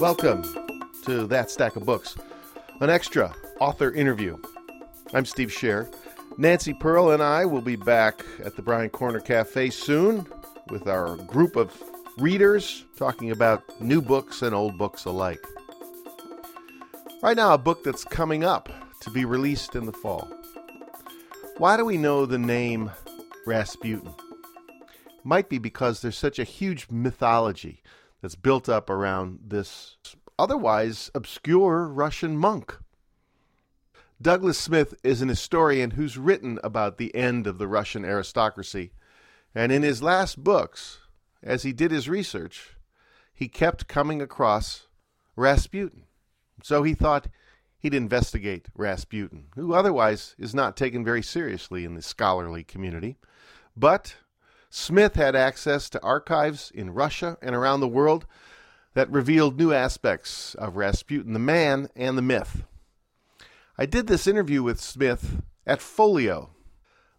Welcome to That Stack of Books, an extra author interview. I'm Steve Sher. Nancy Pearl and I will be back at the Brian Corner Cafe soon with our group of readers talking about new books and old books alike. Right now, a book that's coming up to be released in the fall. Why do we know the name Rasputin? Might be because there's such a huge mythology that's built up around this otherwise obscure Russian monk. Douglas Smith is an historian who's written about the end of the Russian aristocracy, and in his last books, as he did his research, he kept coming across Rasputin. So he thought he'd investigate Rasputin, who otherwise is not taken very seriously in the scholarly community. But Smith had access to archives in Russia and around the world that revealed new aspects of Rasputin, the man and the myth. I did this interview with Smith at Folio,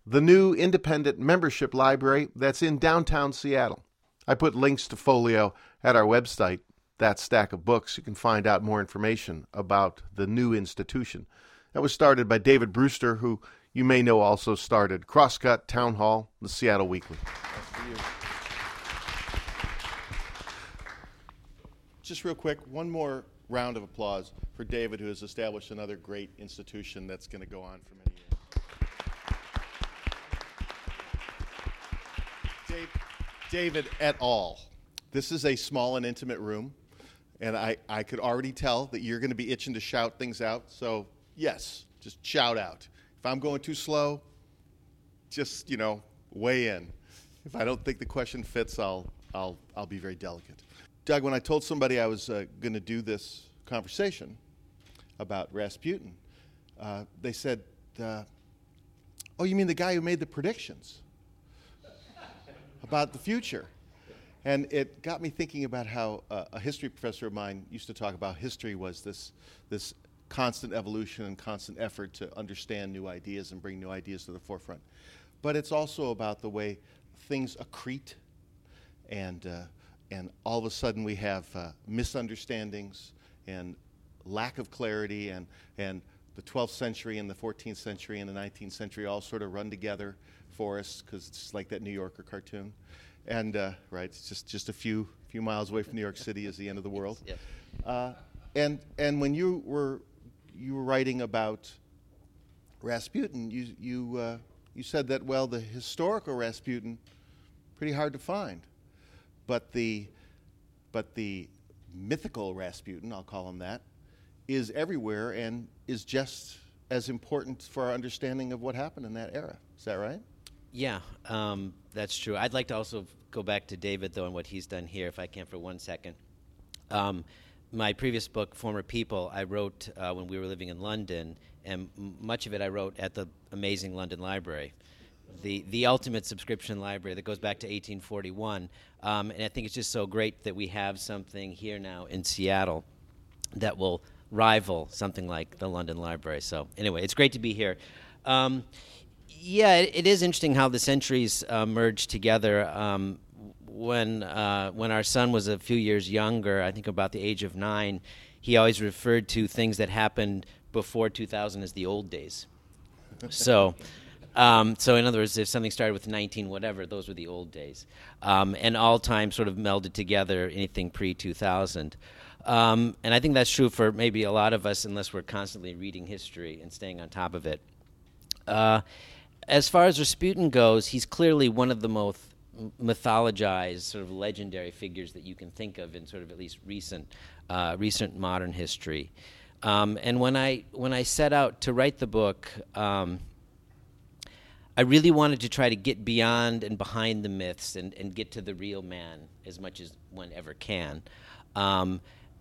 the new independent membership library that's in downtown Seattle. I put links to Folio at our website, That Stack of Books. You can find out more information about the new institution. That was started by David Brewster, who you may know also started Crosscut, Town Hall, the Seattle Weekly. Just real quick, one more round of applause for David, who has established another great institution that's going to go on for many years. David et al. This is a small and intimate room, and I could already tell that you're going to be itching to shout things out, so yes, just shout out. If I'm going too slow, just, weigh in. If I don't think the question fits, I'll be very delicate. Doug, when I told somebody I was going to do this conversation about Rasputin, they said, oh, you mean the guy who made the predictions about the future? And it got me thinking about how a history professor of mine used to talk about history was this constant evolution and constant effort to understand new ideas and bring new ideas to the forefront. But it's also about the way things accrete and all of a sudden we have misunderstandings and lack of clarity, and the 12th century and the 14th century and the 19th century all sort of run together for us because it's like that New Yorker cartoon. And, right, it's just a few miles away from New York City is the end of the world. Yes. And when you were writing about Rasputin, you said that, well, the historical Rasputin, pretty hard to find. But the mythical Rasputin, I'll call him that, is everywhere and is just as important for our understanding of what happened in that era. Is that right? Yeah, that's true. I'd like to also go back to David, though, and what he's done here, if I can, for one second. My previous book, Former People, I wrote when we were living in London, and much of it I wrote at the amazing London Library, the ultimate subscription library that goes back to 1841. And I think it's just so great that we have something here now in Seattle that will rival something like the London Library. So anyway, it's great to be here. Yeah, it is interesting how the centuries merge together. When our son was a few years younger, I think about the age of 9, he always referred to things that happened before 2000 as the old days. So in other words, if something started with 19 whatever, those were the old days. And all time sort of melded together, anything pre-2000. And I think that's true for maybe a lot of us, unless we're constantly reading history and staying on top of it. As far as Rasputin goes, he's clearly one of the most mythologized, sort of legendary figures that you can think of in sort of at least recent modern history. And when I set out to write the book, I really wanted to try to get beyond and behind the myths and get to the real man as much as one ever can.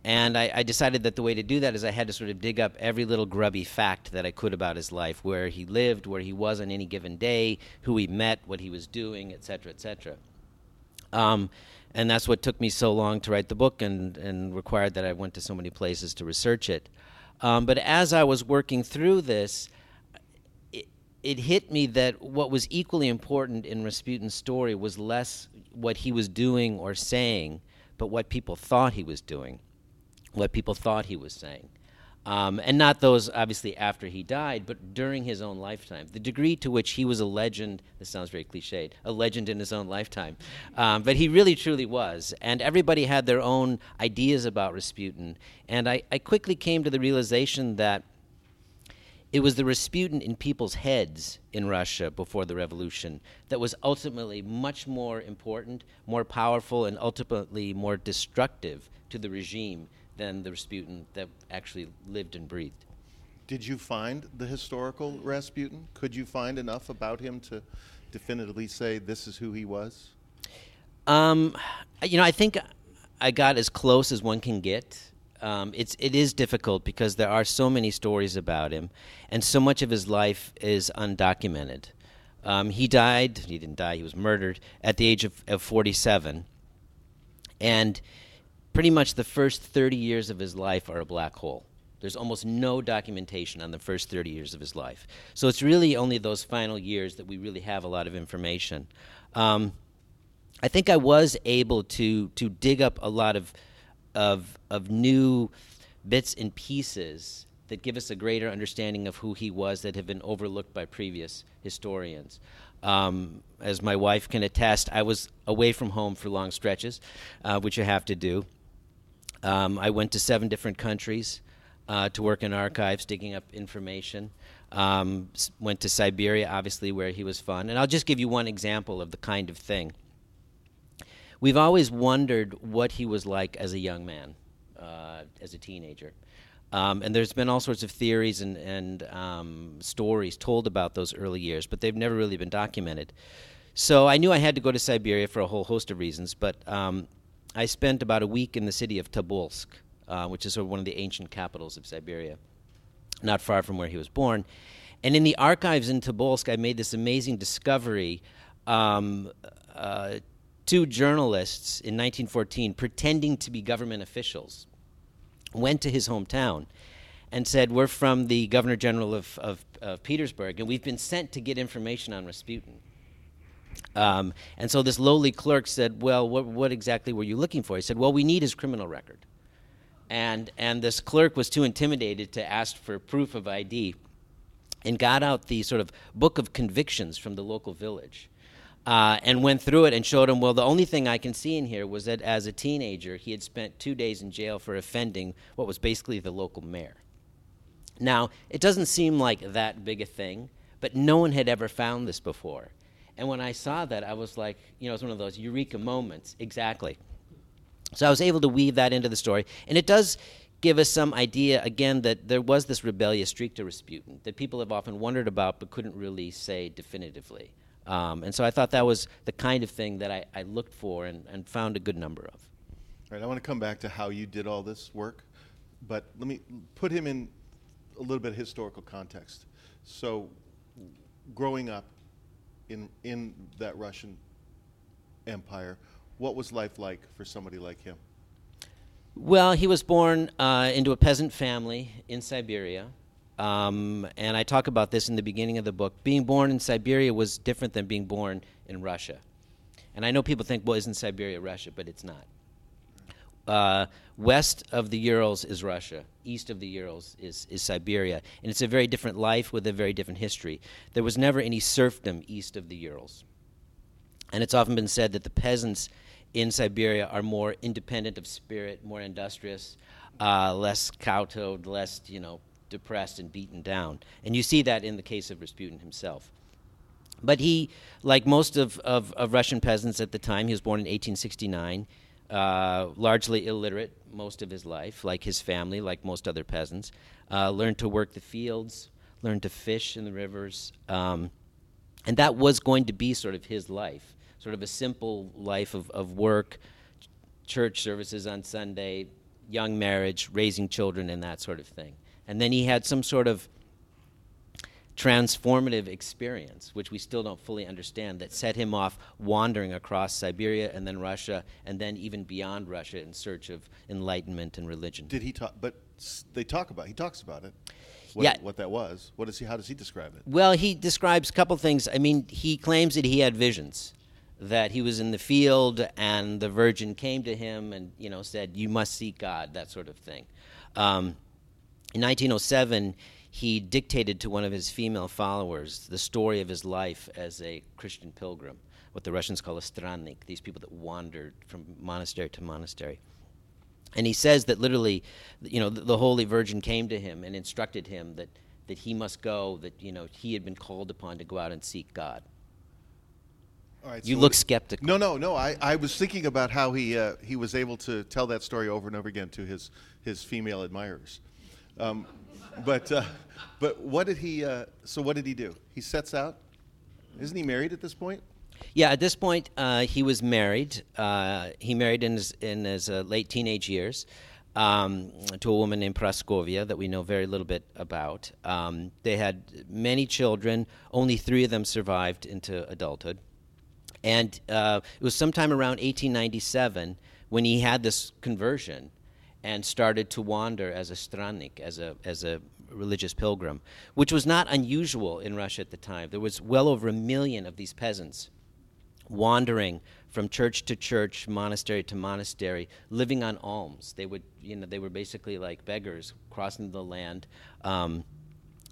And I decided that the way to do that is I had to sort of dig up every little grubby fact that I could about his life, where he lived, where he was on any given day, who he met, what he was doing, et cetera, et cetera. And that's what took me so long to write the book and required that I went to so many places to research it. But as I was working through this, it hit me that what was equally important in Rasputin's story was less what he was doing or saying, but what people thought he was doing. what people thought he was saying. And not those, obviously, after he died, but during his own lifetime. The degree to which he was a legend, this sounds very cliched, a legend in his own lifetime. But he really, truly was. And everybody had their own ideas about Rasputin. And I quickly came to the realization that it was the Rasputin in people's heads in Russia before the revolution that was ultimately much more important, more powerful, and ultimately more destructive to the regime than the Rasputin that actually lived and breathed. Did you find the historical Rasputin? Could you find enough about him to definitively say this is who he was? I think I got as close as one can get. It is difficult because there are so many stories about him, and so much of his life is undocumented. He was murdered at the age of 47. And pretty much the first 30 years of his life are a black hole. There's almost no documentation on the first 30 years of his life. So it's really only those final years that we really have a lot of information. I think I was able to dig up a lot of new bits and pieces that give us a greater understanding of who he was that have been overlooked by previous historians. As my wife can attest, I was away from home for long stretches, which you have to do. I went to 7 different countries to work in archives, digging up information. Went to Siberia, obviously, where he was fun. And I'll just give you one example of the kind of thing. We've always wondered what he was like as a young man, as a teenager. And there's been all sorts of theories and stories told about those early years, but they've never really been documented. So I knew I had to go to Siberia for a whole host of reasons, but I spent about a week in the city of Tobolsk, which is sort of one of the ancient capitals of Siberia, not far from where he was born. And in the archives in Tobolsk, I made this amazing discovery. 2 journalists in 1914, pretending to be government officials, went to his hometown and said, "We're from the Governor General of Petersburg, and we've been sent to get information on Rasputin." And so this lowly clerk said, "Well, what exactly were you looking for?" He said, "Well, we need his criminal record." And this clerk was too intimidated to ask for proof of ID and got out the sort of book of convictions from the local village. And went through it and showed him, well, the only thing I can see in here was that as a teenager, he had spent 2 days in jail for offending what was basically the local mayor. Now, it doesn't seem like that big a thing, but no one had ever found this before. And when I saw that, I was like, it's one of those eureka moments, exactly. So I was able to weave that into the story. And it does give us some idea, again, that there was this rebellious streak to Rasputin that people have often wondered about but couldn't really say definitively. And so I thought that was the kind of thing that I looked for and found a good number of. All right, I want to come back to how you did all this work, but let me put him in a little bit of historical context. So growing up in that Russian empire, what was life like for somebody like him? Well, he was born into a peasant family in Siberia. And I talk about this in the beginning of the book. Being born in Siberia was different than being born in Russia. And I know people think, well, isn't Siberia Russia? But it's not. West of the Urals is Russia. East of the Urals is Siberia. And it's a very different life with a very different history. There was never any serfdom east of the Urals. And it's often been said that the peasants in Siberia are more independent of spirit, more industrious, less kowtowed, less, depressed and beaten down. And you see that in the case of Rasputin himself. But he, like most of Russian peasants at the time, he was born in 1869, largely illiterate most of his life, like his family, like most other peasants, learned to work the fields, learned to fish in the rivers. And that was going to be sort of his life, sort of a simple life of work, church services on Sunday, young marriage, raising children, and that sort of thing. And then he had some sort of transformative experience, which we still don't fully understand, that set him off wandering across Siberia and then Russia and then even beyond Russia in search of enlightenment and religion. Did he talk? But he talks about it. What that was. How does he describe it? Well, he describes a couple things. He claims that he had visions. that he was in the field and the Virgin came to him and, you know, said, you must seek God, that sort of thing. In 1907, he dictated to one of his female followers the story of his life as a Christian pilgrim, what the Russians call a strannik, these people that wandered from monastery to monastery. And he says that literally, you know, the Holy Virgin came to him and instructed him that he must go, that, you know, he had been called upon to go out and seek God. All right, you so look skeptical. No. I was thinking about how he was able to tell that story over and over again to his female admirers. But what did he? So what did he do? He sets out. Isn't he married at this point? Yeah, at this point he was married. He married in his late teenage years to a woman named Praskovia that we know very little bit about. They had many children. Only three of them survived into adulthood. And it was sometime around 1897 when he had this conversion and started to wander as a strannik, as a religious pilgrim, which was not unusual in Russia at the time. There was well over 1 million of these peasants wandering from church to church, monastery to monastery, living on alms. They were basically like beggars crossing the land,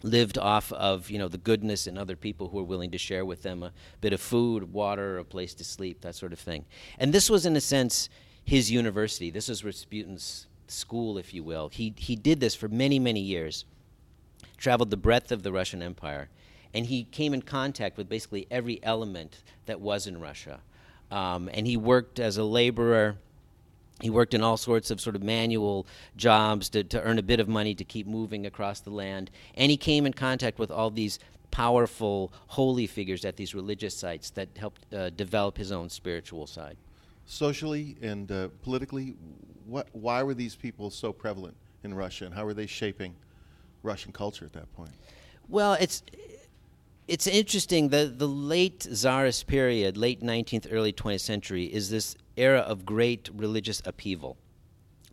lived off of, you know, the goodness in other people who were willing to share with them a bit of food, water, a place to sleep, that sort of thing. And this was, in a sense, his university. This was Rasputin's school, if you will. He did this for many, many years, traveled the breadth of the Russian Empire, and he came in contact with basically every element that was in Russia. And he worked as a laborer. He worked in all sorts of sort of manual jobs to earn a bit of money to keep moving across the land. And he came in contact with all these powerful holy figures at these religious sites that helped develop his own spiritual side. Socially and politically, why were these people so prevalent in Russia, and how were they shaping Russian culture at that point? Well, it's interesting. The late Tsarist period, late 19th, early 20th century, is this era of great religious upheaval,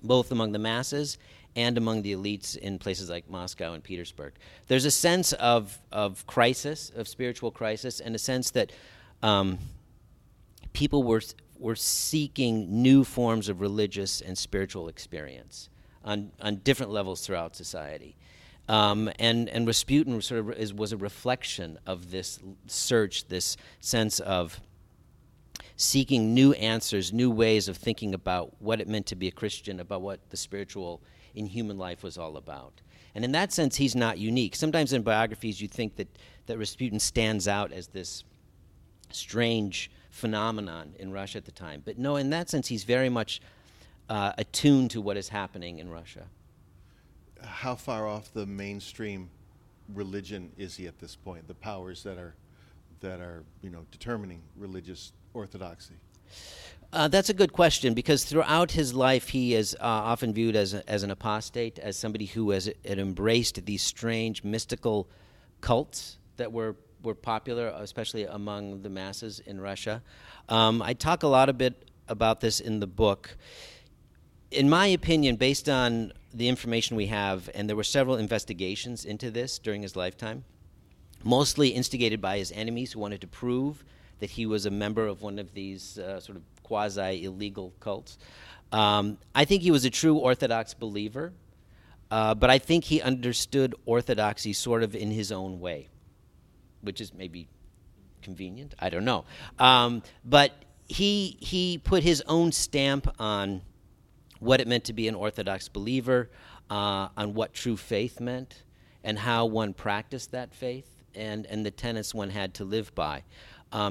both among the masses and among the elites in places like Moscow and Petersburg. There's a sense of crisis, of spiritual crisis, and a sense that people were seeking new forms of religious and spiritual experience on different levels throughout society. And Rasputin sort of was a reflection of this search, this sense of seeking new answers, new ways of thinking about what it meant to be a Christian, about what the spiritual in human life was all about. And in that sense, he's not unique. Sometimes in biographies, you think that Rasputin stands out as this strange phenomenon in Russia at the time. But no, in that sense, he's very much attuned to what is happening in Russia. How far off the mainstream religion is he at this point? The powers that are, you know, determining religious orthodoxy. That's a good question, because throughout his life he is often viewed as an apostate, as somebody who had embraced these strange mystical cults that were popular, especially among the masses in Russia. I talk a bit about this in the book. In my opinion, based on the information we have, and there were several investigations into this during his lifetime, mostly instigated by his enemies who wanted to prove that he was a member of one of these sort of quasi-illegal cults. I think he was a true Orthodox believer, but I think he understood Orthodoxy sort of in his own way, which is maybe convenient, I don't know. But he put his own stamp on what it meant to be an Orthodox believer, on what true faith meant, and how one practiced that faith, and the tenets one had to live by.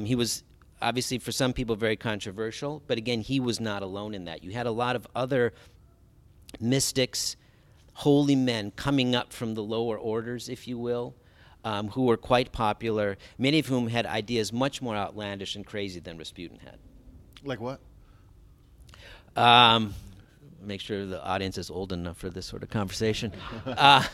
He was obviously, for some people, very controversial, but again, he was not alone in that. You had a lot of other mystics, holy men, coming up from the lower orders, if you will, who were quite popular, many of whom had ideas much more outlandish and crazy than Rasputin had. Like what? Make sure the audience is old enough for this sort of conversation. I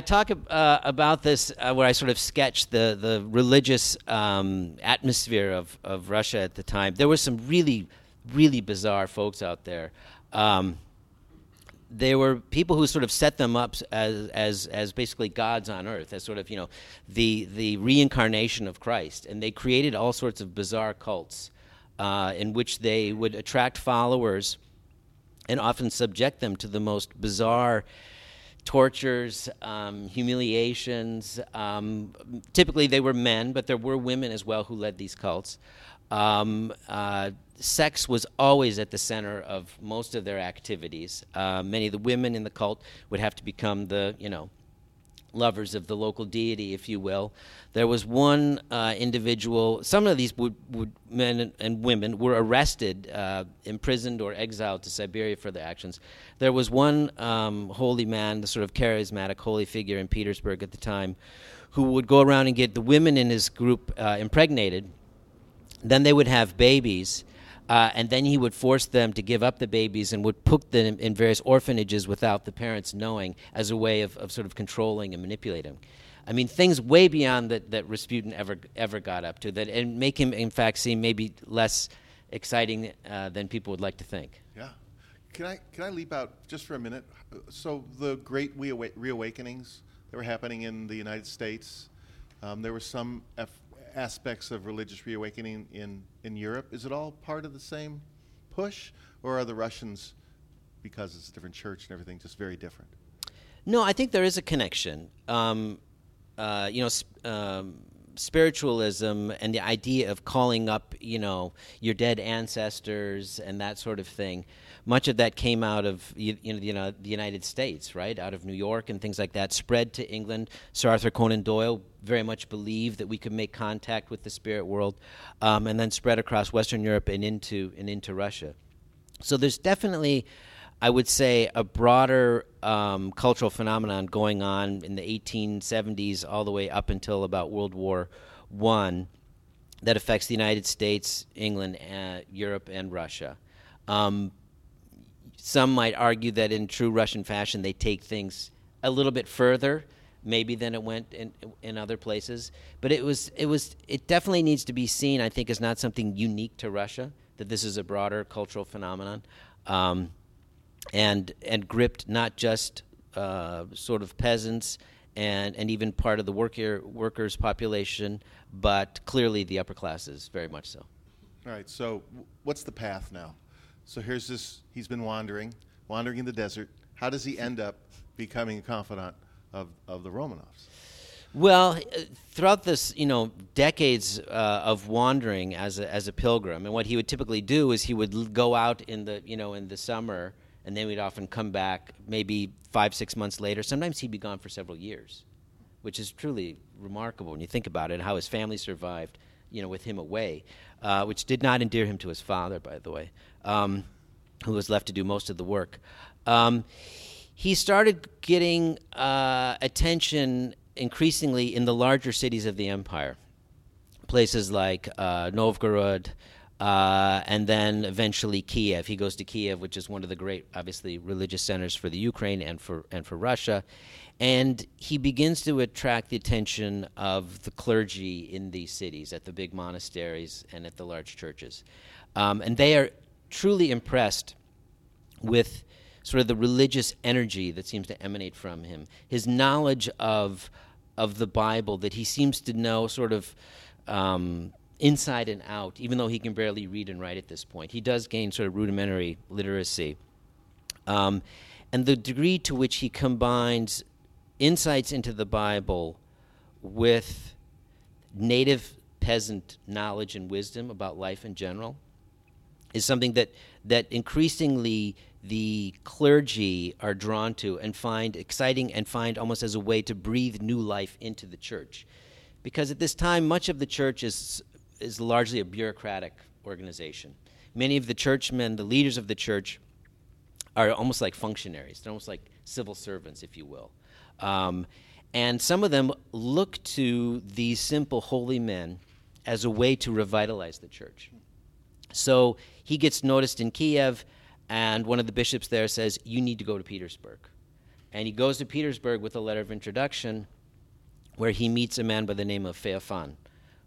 talk about this where I sort of sketch the religious atmosphere of Russia at the time. There were some really, really bizarre folks out there. They were people who sort of set them up as basically gods on earth, as sort of, you know, the reincarnation of Christ. And they created all sorts of bizarre cults in which they would attract followers and often subject them to the most bizarre tortures, humiliations. Typically they were men, but there were women as well who led these cults. Sex was always at the center of most of their activities. Many of the women in the cult would have to become the, you know, lovers of the local deity, if you will. There was one individual, some of these men and women were arrested, imprisoned or exiled to Siberia for their actions. There was one holy man, the sort of charismatic holy figure in Petersburg at the time, who would go around and get the women in his group impregnated. Then they would have babies, and then he would force them to give up the babies and would put them in various orphanages without the parents knowing, as a way of sort of controlling and manipulating. I mean, things way beyond that Rasputin ever got up to, that and make him, in fact, seem maybe less exciting than people would like to think. Yeah. Can I leap out just for a minute? So the great reawakenings that were happening in the United States, there were some aspects of religious reawakening in Europe. Is it all part of the same push, or are the Russians, because it's a different church and everything, just very different? No, I think there is a connection. Spiritualism and the idea of calling up, you know, your dead ancestors and that sort of thing, much of that came out of the United States, right? Out of New York and things like that, spread to England. Sir Arthur Conan Doyle very much believed that we could make contact with the spirit world, and then spread across Western Europe and into Russia. So there's definitely, I would say, a broader cultural phenomenon going on in the 1870s all the way up until about World War I that affects the United States, England, Europe, and Russia. Some might argue that in true Russian fashion, they take things a little bit further, maybe, than it went in other places. But it definitely needs to be seen, I think, as not something unique to Russia, that this is a broader cultural phenomenon. And gripped not just sort of peasants and even part of the workers population, but clearly the upper classes, very much so. All right, so what's the path now? So here's this, he's been wandering in the desert. How does he end up becoming a confidant of the Romanovs? Well, throughout this, you know, decades of wandering as a pilgrim, and what he would typically do is he would go out in the summer, and then we'd often come back maybe 5-6 months later. Sometimes he'd be gone for several years, which is truly remarkable when you think about it, how his family survived, you know, with him away, which did not endear him to his father, by the way, who was left to do most of the work. He started getting attention increasingly in the larger cities of the empire, places like Novgorod, and then eventually Kiev. He goes to Kiev, which is one of the great, obviously, religious centers for the Ukraine and for Russia. And he begins to attract the attention of the clergy in these cities, at the big monasteries and at the large churches. And they are truly impressed with sort of the religious energy that seems to emanate from him, his knowledge of the Bible, that he seems to know sort of inside and out, even though he can barely read and write at this point. He does gain sort of rudimentary literacy. And the degree to which he combines insights into the Bible with native peasant knowledge and wisdom about life in general is something that increasingly the clergy are drawn to and find exciting and find almost as a way to breathe new life into the church. Because at this time, much of the church is largely a bureaucratic organization. Many of the churchmen, the leaders of the church, are almost like functionaries. They're almost like civil servants, if you will. And some of them look to these simple holy men as a way to revitalize the church. So he gets noticed in Kiev, and one of the bishops there says, "You need to go to Petersburg." And he goes to Petersburg with a letter of introduction, where he meets a man by the name of Feofan,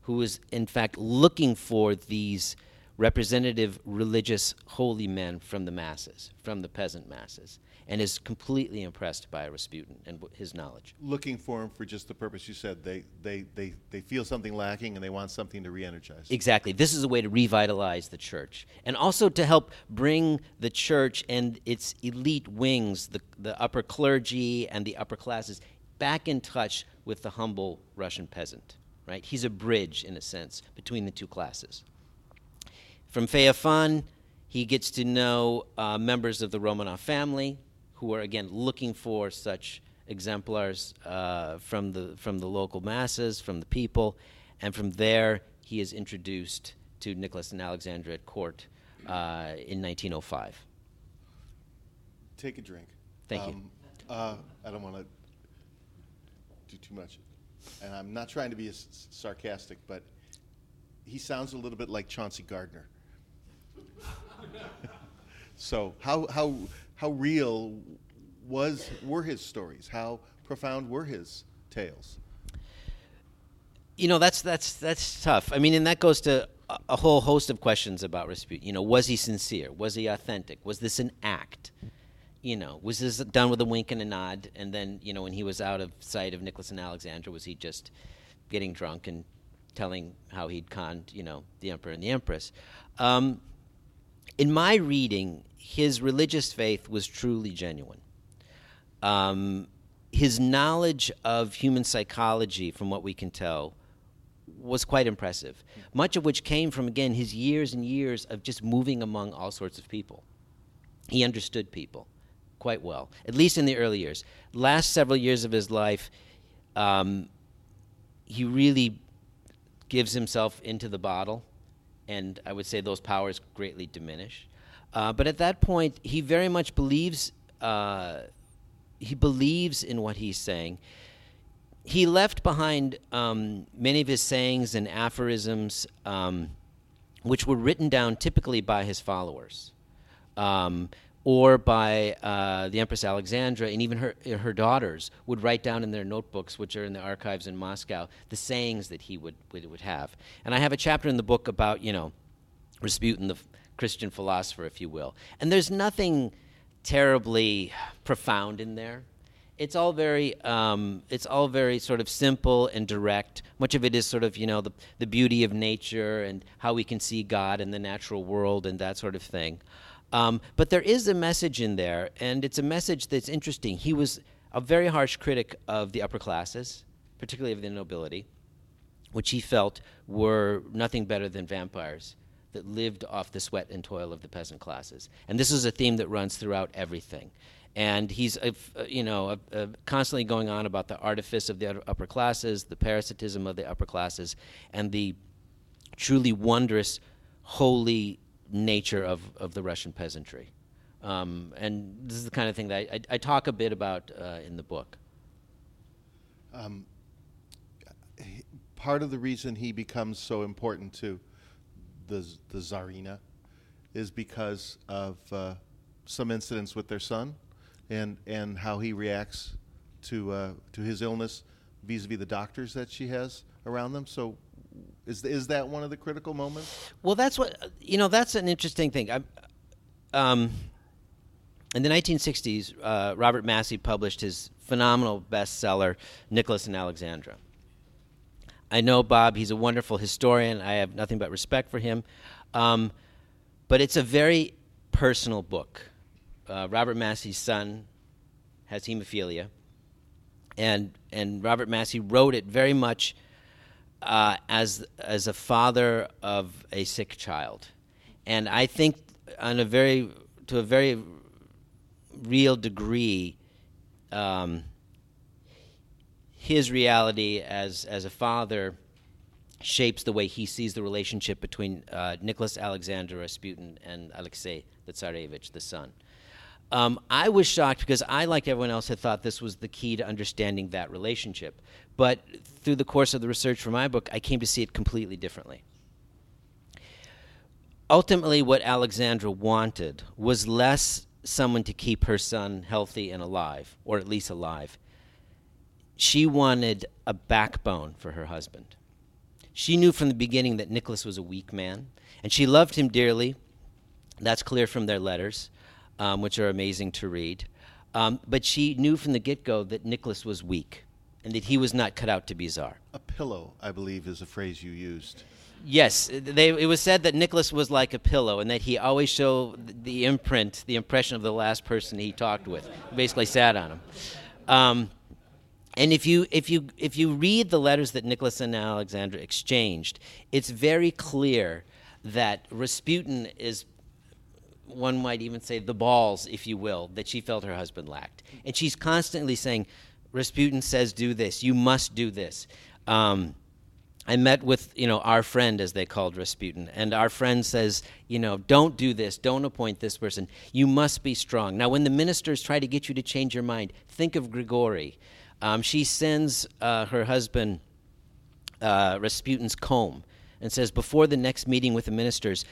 who is, in fact, looking for these representative religious holy men from the masses, from the peasant masses, and is completely impressed by Rasputin and his knowledge. Looking for him for just the purpose you said. They feel something lacking and they want something to re-energize. Exactly. This is a way to revitalize the church and also to help bring the church and its elite wings, the upper clergy and the upper classes, back in touch with the humble Russian peasant. Right? He's a bridge, in a sense, between the two classes. From Feofan, he gets to know members of the Romanov family, who are again looking for such exemplars from the local masses, from the people, and from there he is introduced to Nicholas and Alexandra at court in 1905. Take a drink. Thank you. I don't want to do too much, and I'm not trying to be sarcastic, but he sounds a little bit like Chauncey Gardner. So how real were his stories? How profound were his tales? You know, that's tough. I mean, and that goes to a whole host of questions about Rasputin. You know, was he sincere? Was he authentic? Was this an act? You know, was this done with a wink and a nod? And then, you know, when he was out of sight of Nicholas and Alexandra, was he just getting drunk and telling how he'd conned, you know, the emperor and the empress? In my reading, his religious faith was truly genuine. His knowledge of human psychology, from what we can tell, was quite impressive, much of which came from, again, his years and years of just moving among all sorts of people. He understood people quite well, at least in the early years. Last several years of his life, he really gives himself into the bottle, and I would say those powers greatly diminish. But at that point, he very much believes in what he's saying. He left behind many of his sayings and aphorisms, which were written down typically by his followers, or by the Empress Alexandra, and even her daughters would write down in their notebooks, which are in the archives in Moscow, the sayings that he would have. And I have a chapter in the book about, you know, Rasputin, the Christian philosopher, if you will. And there's nothing terribly profound in there. It's all very sort of simple and direct. Much of it is sort of, you know, the beauty of nature and how we can see God in the natural world and that sort of thing. But there is a message in there, and it's a message that's interesting. He was a very harsh critic of the upper classes, particularly of the nobility, which he felt were nothing better than vampires that lived off the sweat and toil of the peasant classes. And this is a theme that runs throughout everything. And he's constantly going on about the artifice of the upper classes, the parasitism of the upper classes, and the truly wondrous, holy nature of the Russian peasantry. And this is the kind of thing that I talk a bit about in the book. Part of the reason he becomes so important to the Tsarina is because of some incidents with their son and how he reacts to his illness vis-a-vis the doctors that she has around them. So is that one of the critical moments? Well, that's what, you know, that's an interesting thing. In the 1960s, Robert Massie published his phenomenal bestseller, Nicholas and Alexandra. I know Bob, he's a wonderful historian. I have nothing but respect for him. But it's a very personal book. Robert Massie's son has hemophilia. And Robert Massie wrote it very much as a father of a sick child. And I think to a very real degree, his reality as a father shapes the way he sees the relationship between Nicholas Alexander Rasputin and Alexei the Tsarevich, the son. I was shocked because I, like everyone else, had thought this was the key to understanding that relationship. But through the course of the research for my book, I came to see it completely differently. Ultimately, what Alexandra wanted was less someone to keep her son healthy and alive, or at least alive. She wanted a backbone for her husband. She knew from the beginning that Nicholas was a weak man, and she loved him dearly. That's clear from their letters, which are amazing to read. But she knew from the get-go that Nicholas was weak and that he was not cut out to be Tsar. A pillow, I believe, is a phrase you used. Yes. It was said that Nicholas was like a pillow and that he always showed the imprint, the impression of the last person he talked with. He basically sat on him. And if you read the letters that Nicholas and Alexandra exchanged, it's very clear that Rasputin is, one might even say, the balls, if you will, that she felt her husband lacked. And she's constantly saying, Rasputin says do this, you must do this. I met with, our friend, as they called Rasputin, and our friend says, don't do this, don't appoint this person, you must be strong. Now, when the ministers try to get you to change your mind, think of Grigori. She sends her husband Rasputin's comb and says, before the next meeting with the ministers,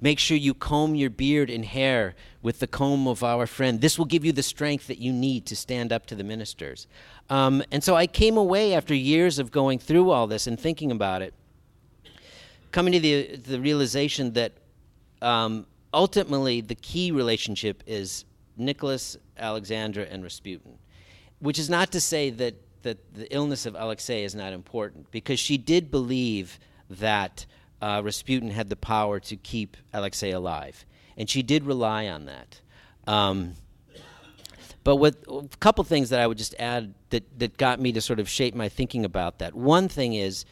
make sure you comb your beard and hair with the comb of our friend. This will give you the strength that you need to stand up to the ministers. And so I came away after years of going through all this and thinking about it, coming to the realization that ultimately the key relationship is Nicholas, Alexandra, and Rasputin, which is not to say that the illness of Alexei is not important, because she did believe that Rasputin had the power to keep Alexei alive, and she did rely on that. But a couple things that I would just add that got me to sort of shape my thinking about that. One thing is,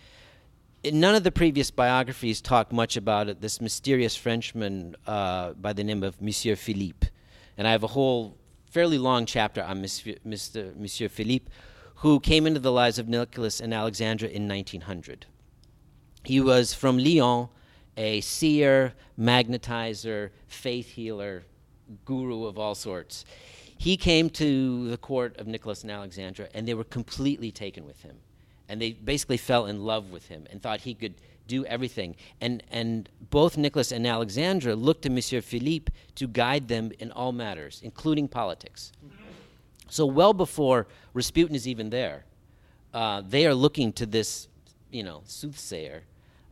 none of the previous biographies talk much about it, this mysterious Frenchman by the name of Monsieur Philippe, and I have a whole fairly long chapter on Monsieur Philippe, who came into the lives of Nicholas and Alexandra in 1900. He was from Lyon, a seer, magnetizer, faith healer, guru of all sorts. He came to the court of Nicholas and Alexandra, and they were completely taken with him. And they basically fell in love with him and thought he could do everything. And both Nicholas and Alexandra looked to Monsieur Philippe to guide them in all matters, including politics. So well before Rasputin is even there, they are looking to this, soothsayer,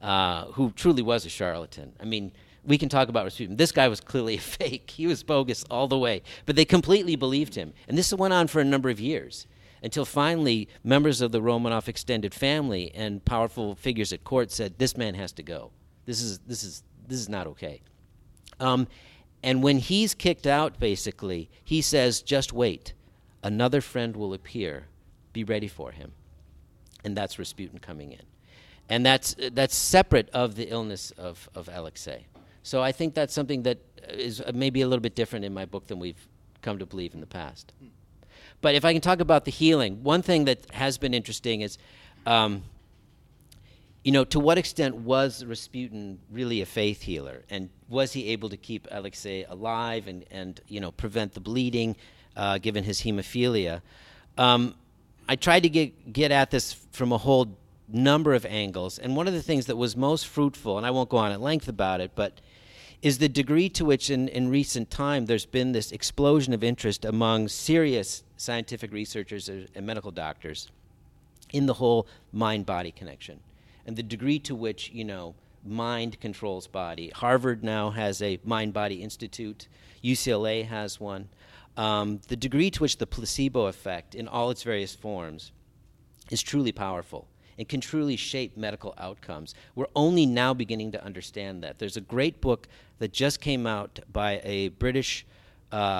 who truly was a charlatan. I mean, we can talk about Rasputin. This guy was clearly a fake. He was bogus all the way. But they completely believed him. And this went on for a number of years, until finally members of the Romanov extended family and powerful figures at court said, this man has to go. This is not okay. And when he's kicked out, basically, he says, just wait. Another friend will appear. Be ready for him. And that's Rasputin coming in. And that's separate of the illness of Alexei. So I think that's something that is maybe a little bit different in my book than we've come to believe in the past. But if I can talk about the healing, one thing that has been interesting is, to what extent was Rasputin really a faith healer? And was he able to keep Alexei alive and prevent the bleeding, given his hemophilia? I tried to get at this from a whole number of angles, and one of the things that was most fruitful, and I won't go on at length about it, but is the degree to which in recent time there's been this explosion of interest among serious scientific researchers and medical doctors in the whole mind-body connection, and the degree to which, mind controls body. Harvard now has a mind-body institute. UCLA has one. The degree to which the placebo effect in all its various forms is truly powerful and can truly shape medical outcomes. We're only now beginning to understand that. There's a great book that just came out by a British, she has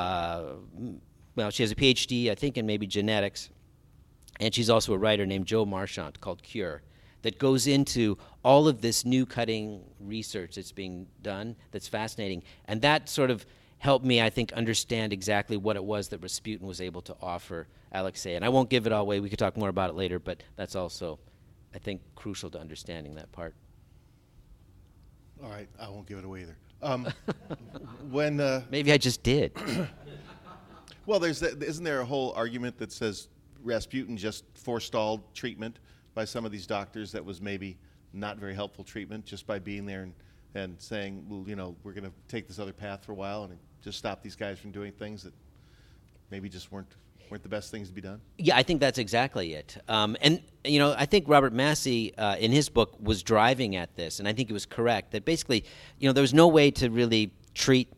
a PhD, I think, in maybe genetics, and she's also a writer named Jo Marchant, called Cure, that goes into all of this new cutting research that's being done that's fascinating. And that sort of helped me, I think, understand exactly what it was that Rasputin was able to offer Alexei. And I won't give it all away. We could talk more about it later, but that's also, I think, crucial to understanding that part. All right, I won't give it away either. Maybe I just did. Well, isn't there a whole argument that says Rasputin just forestalled treatment by some of these doctors that was maybe not very helpful treatment, just by being there and saying, well, we're going to take this other path for a while and just stop these guys from doing things that maybe just weren't weren't the best things to be done? Yeah, I think that's exactly it. And, you know, I think Robert Massie, in his book, was driving at this, and I think he was correct, that basically, you know, there was no way to really treat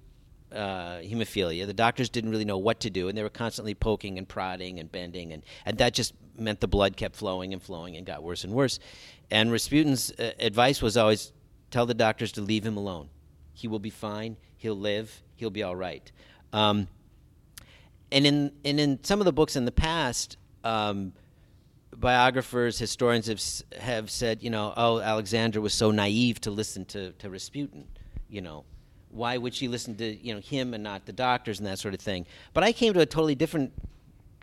hemophilia. The doctors didn't really know what to do, and they were constantly poking and prodding and bending, and that just meant the blood kept flowing and flowing and got worse and worse. And Rasputin's advice was always, tell the doctors to leave him alone. He will be fine. He'll live. He'll be all right. And in some of the books in the past, biographers, historians have said, you know, oh, Alexandra was so naive to listen to Rasputin. You know, why would she listen to, you know, him and not the doctors and that sort of thing? But I came to a totally different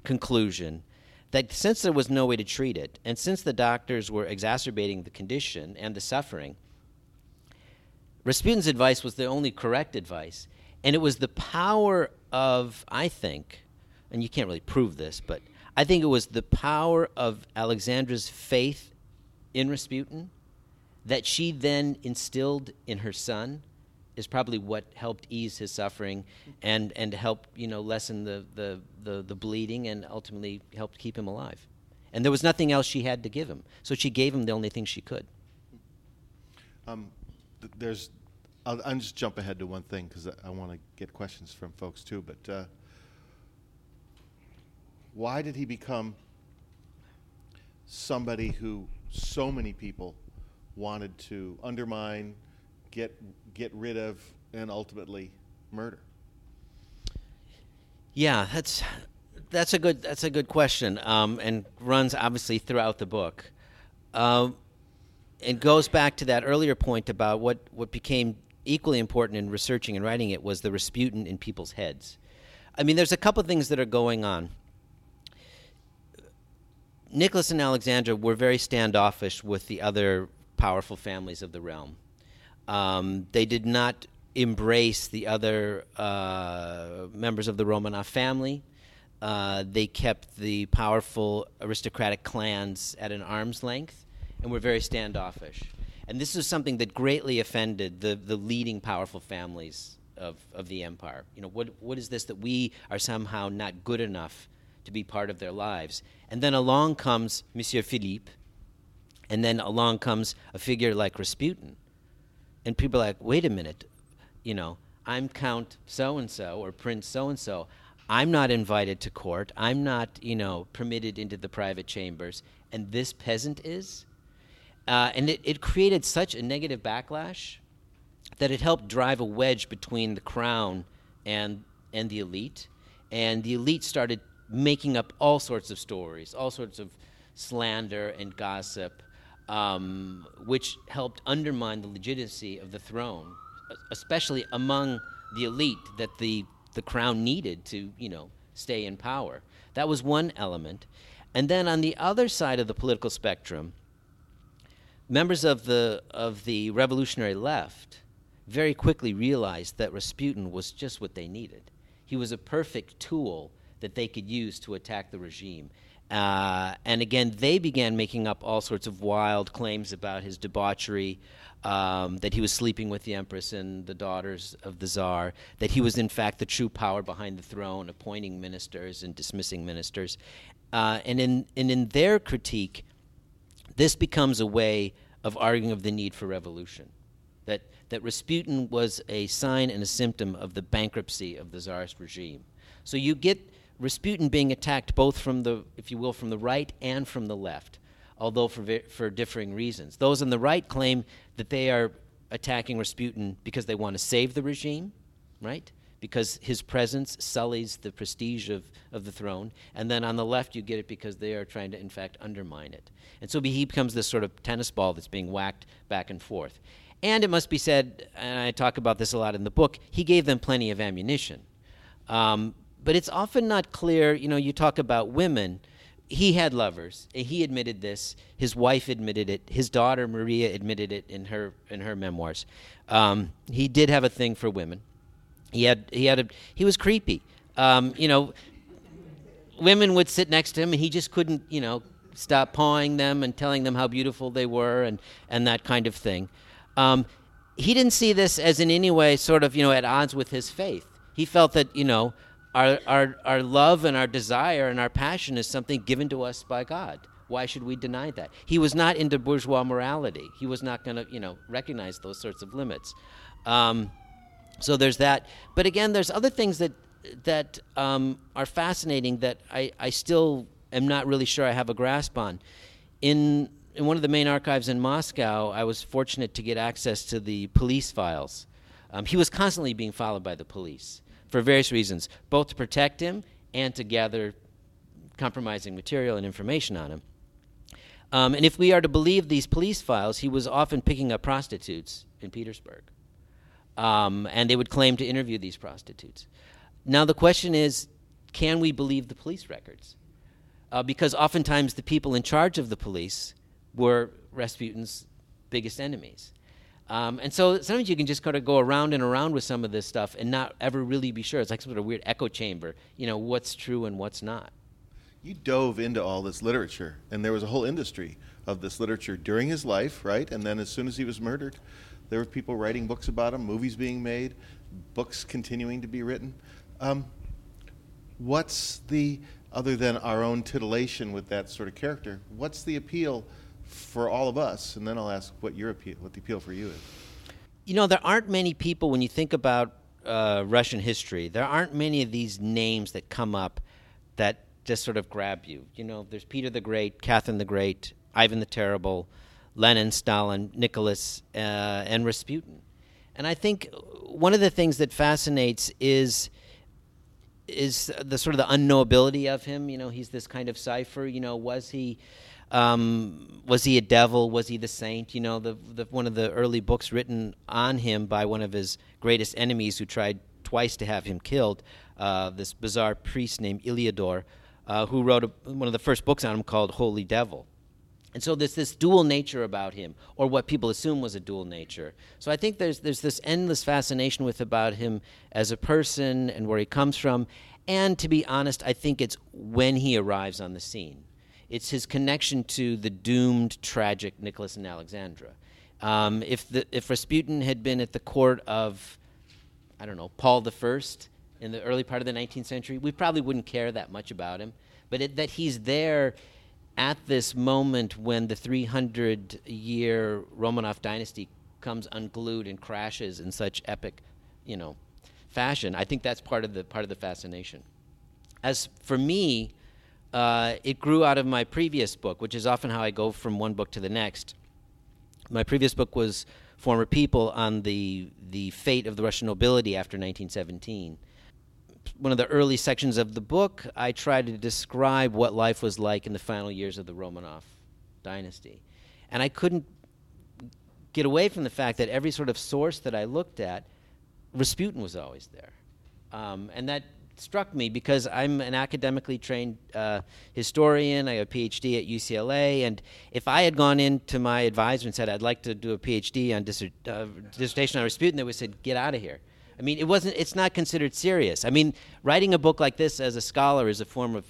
conclusion, that since there was no way to treat it, and since the doctors were exacerbating the condition and the suffering, Rasputin's advice was the only correct advice. And it was the power of, I think, and you can't really prove this, but I think it was the power of Alexandra's faith in Rasputin that she then instilled in her son is probably what helped ease his suffering and helped, you know, lessen the bleeding and ultimately helped keep him alive. And there was nothing else she had to give him. So she gave him the only thing she could. I'll just jump ahead to one thing because I want to get questions from folks too. But why did he become somebody who so many people wanted to undermine, get rid of, and ultimately murder? Yeah, that's a good question, and runs obviously throughout the book. It goes back to that earlier point about what became equally important in researching and writing it was the Rasputin in people's heads. I mean, there's a couple of things that are going on. Nicholas and Alexandra were very standoffish with the other powerful families of the realm. They did not embrace the other members of the Romanov family. They kept the powerful aristocratic clans at an arm's length and were very standoffish. And this is something that greatly offended the leading powerful families of the empire. You know, what is this that we are somehow not good enough to be part of their lives? And then along comes Monsieur Philippe, and then along comes a figure like Rasputin. And people are like, wait a minute, you know, I'm Count so-and-so or Prince so-and-so. I'm not invited to court. I'm not, you know, permitted into the private chambers. And this peasant is? And it created such a negative backlash that it helped drive a wedge between the crown and the elite. And the elite started making up all sorts of stories, all sorts of slander and gossip, which helped undermine the legitimacy of the throne, especially among the elite that the crown needed to, you know, stay in power. That was one element. And then on the other side of the political spectrum, members of the revolutionary left very quickly realized that Rasputin was just what they needed. He was a perfect tool that they could use to attack the regime. And again, they began making up all sorts of wild claims about his debauchery, that he was sleeping with the empress and the daughters of the Tsar, that he was in fact the true power behind the throne, appointing ministers and dismissing ministers. And in their critique, this becomes a way of arguing of the need for revolution, that Rasputin was a sign and a symptom of the bankruptcy of the Tsarist regime. So you get Rasputin being attacked both from the, if you will, from the right and from the left, although for differing reasons. Those on the right claim that they are attacking Rasputin because they want to save the regime, right? Because his presence sullies the prestige of the throne. And then on the left, you get it because they are trying to, in fact, undermine it. And so he becomes this sort of tennis ball that's being whacked back and forth. And it must be said, and I talk about this a lot in the book, he gave them plenty of ammunition. But it's often not clear, you know, you talk about women. He had lovers. He admitted this. His wife admitted it. His daughter, Maria, admitted it in her memoirs. He did have a thing for women. He was creepy. You know, women would sit next to him, and he just couldn't, you know, stop pawing them and telling them how beautiful they were and that kind of thing. He didn't see this as in any way sort of, you know, at odds with his faith. He felt that, you know, Our love and our desire and our passion is something given to us by God. Why should we deny that? He was not into bourgeois morality. He was not going to, recognize those sorts of limits. So there's that. But again, there's other things that are fascinating that I still am not really sure I have a grasp on. In one of the main archives in Moscow, I was fortunate to get access to the police files. He was constantly being followed by the police for various reasons, both to protect him and to gather compromising material and information on him. And if we are to believe these police files, he was often picking up prostitutes in Petersburg. And they would claim to interview these prostitutes. Now the question is, can we believe the police records? Because oftentimes the people in charge of the police were Rasputin's biggest enemies. And so sometimes you can just kind of go around and around with some of this stuff and not ever really be sure. It's like some sort of weird echo chamber, what's true and what's not. You dove into all this literature, and there was a whole industry of this literature during his life, right? And then as soon as he was murdered, there were people writing books about him, movies being made, books continuing to be written. Other than our own titillation with that sort of character, what's the appeal for all of us? And then I'll ask what the appeal for you is. There aren't many people, when you think about Russian history, there aren't many of these names that come up that just sort of grab you. There's Peter the Great, Catherine the Great, Ivan the Terrible, Lenin, Stalin, Nicholas, and Rasputin. And I think one of the things that fascinates is the sort of the unknowability of him. He's this kind of cipher. Was he a devil? Was he the saint? One of the early books written on him by one of his greatest enemies, who tried twice to have him killed, this bizarre priest named Iliador, who wrote one of the first books on him called Holy Devil. And so there's this dual nature about him, or what people assume was a dual nature. So I think there's this endless fascination about him as a person and where he comes from. And to be honest, I think it's when he arrives on the scene. It's his connection to the doomed, tragic Nicholas and Alexandra. If Rasputin had been at the court of, Paul I in the early part of the 19th century, we probably wouldn't care that much about him. But that he's there at this moment when the 300-year Romanov dynasty comes unglued and crashes in such epic, fashion, I think that's part of the fascination. As for me, it grew out of my previous book, which is often how I go from one book to the next. My previous book was Former People, on the fate of the Russian nobility after 1917. One of the early sections of the book, I try to describe what life was like in the final years of the Romanov dynasty. And I couldn't get away from the fact that every sort of source that I looked at, Rasputin was always there. And that struck me because I'm an academically trained historian. I have a PhD at UCLA. And if I had gone into my advisor and said, I'd like to do a PhD on dissertation on Rasputin, they would have said, get out of here. It's not considered serious. Writing a book like this as a scholar is a form of,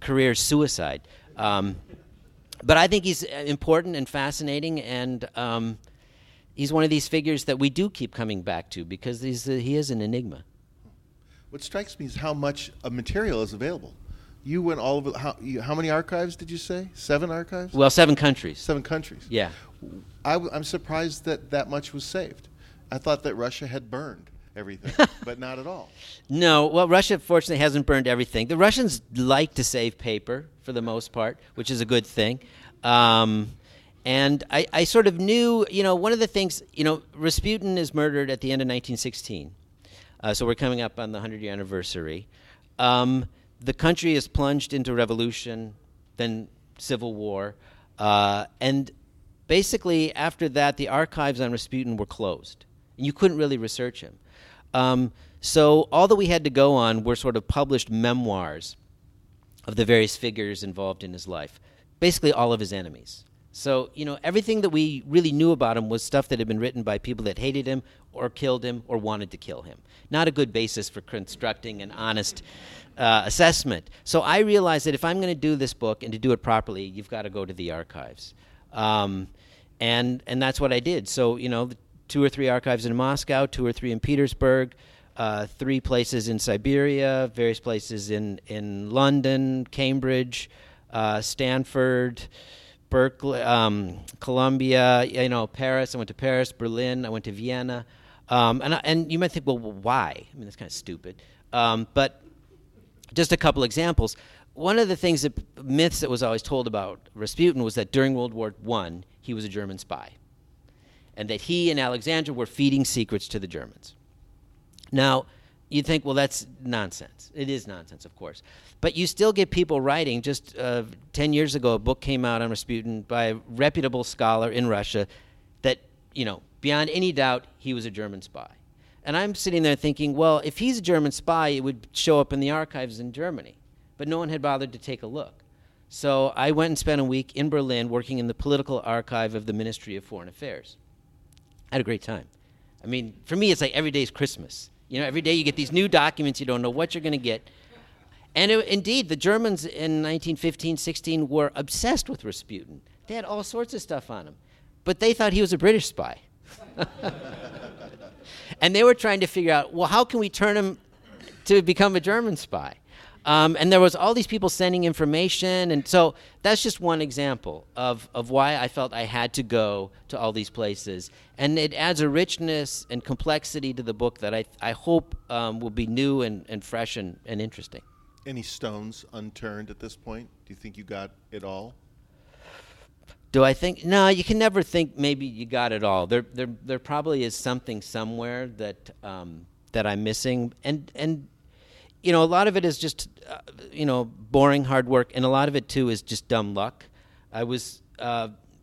career suicide. But I think he's important and fascinating, and he's one of these figures that we do keep coming back to because he is an enigma. What strikes me is how much material is available. You went all over. How many archives did you say? 7 archives? Well, 7 countries. 7 countries. Yeah. I'm surprised that much was saved. I thought that Russia had burned everything, but not at all. No, well, Russia fortunately hasn't burned everything. The Russians like to save paper for the most part, which is a good thing. And I sort of knew, one of the things, Rasputin is murdered at the end of 1916. So we're coming up on the 100-year anniversary. The country is plunged into revolution, then civil war. And basically after that, the archives on Rasputin were closed. And you couldn't really research him. So all that we had to go on were sort of published memoirs of the various figures involved in his life, basically all of his enemies. So, everything that we really knew about him was stuff that had been written by people that hated him or killed him or wanted to kill him. Not a good basis for constructing an honest assessment. So I realized that if I'm going to do this book and to do it properly, you've got to go to the archives. And that's what I did. So, 2 or 3 archives in Moscow, 2 or 3 in Petersburg, three places in Siberia, various places in London, Cambridge, Stanford, Berkeley, Columbia, you know, Paris. I went to Paris, Berlin. I went to Vienna. And you might think, well, why? I mean, that's kind of stupid. But just a couple examples. One of the things that myths that was always told about Rasputin was that during World War I, he was a German spy, and that he and Alexandra were feeding secrets to the Germans. Now, you think, well, that's nonsense. It is nonsense, of course. But you still get people writing. Just 10 years ago, a book came out on Rasputin by a reputable scholar in Russia that, you know, beyond any doubt, he was a German spy. And I'm sitting there thinking, well, if he's a German spy, it would show up in the archives in Germany. But no one had bothered to take a look. So I went and spent a week in Berlin working in the political archive of the Ministry of Foreign Affairs. I had a great time. I mean, for me, it's like every day's Christmas. You know, every day you get these new documents, you don't know what you're going to get. And indeed, the Germans in 1915, 16 were obsessed with Rasputin. They had all sorts of stuff on him. But they thought he was a British spy. And they were trying to figure out, well, how can we turn him to become a German spy? And there was all these people sending information. And so that's just one example of why I felt I had to go to all these places. And it adds a richness and complexity to the book that I hope will be new and fresh and interesting. Any stones unturned at this point? Do you think you got it all? Do I think? No, you can never think maybe you got it all. There probably is something somewhere that that I'm missing. And you know, a lot of it is just, you know, boring hard work, and a lot of it, too, is just dumb luck. I was,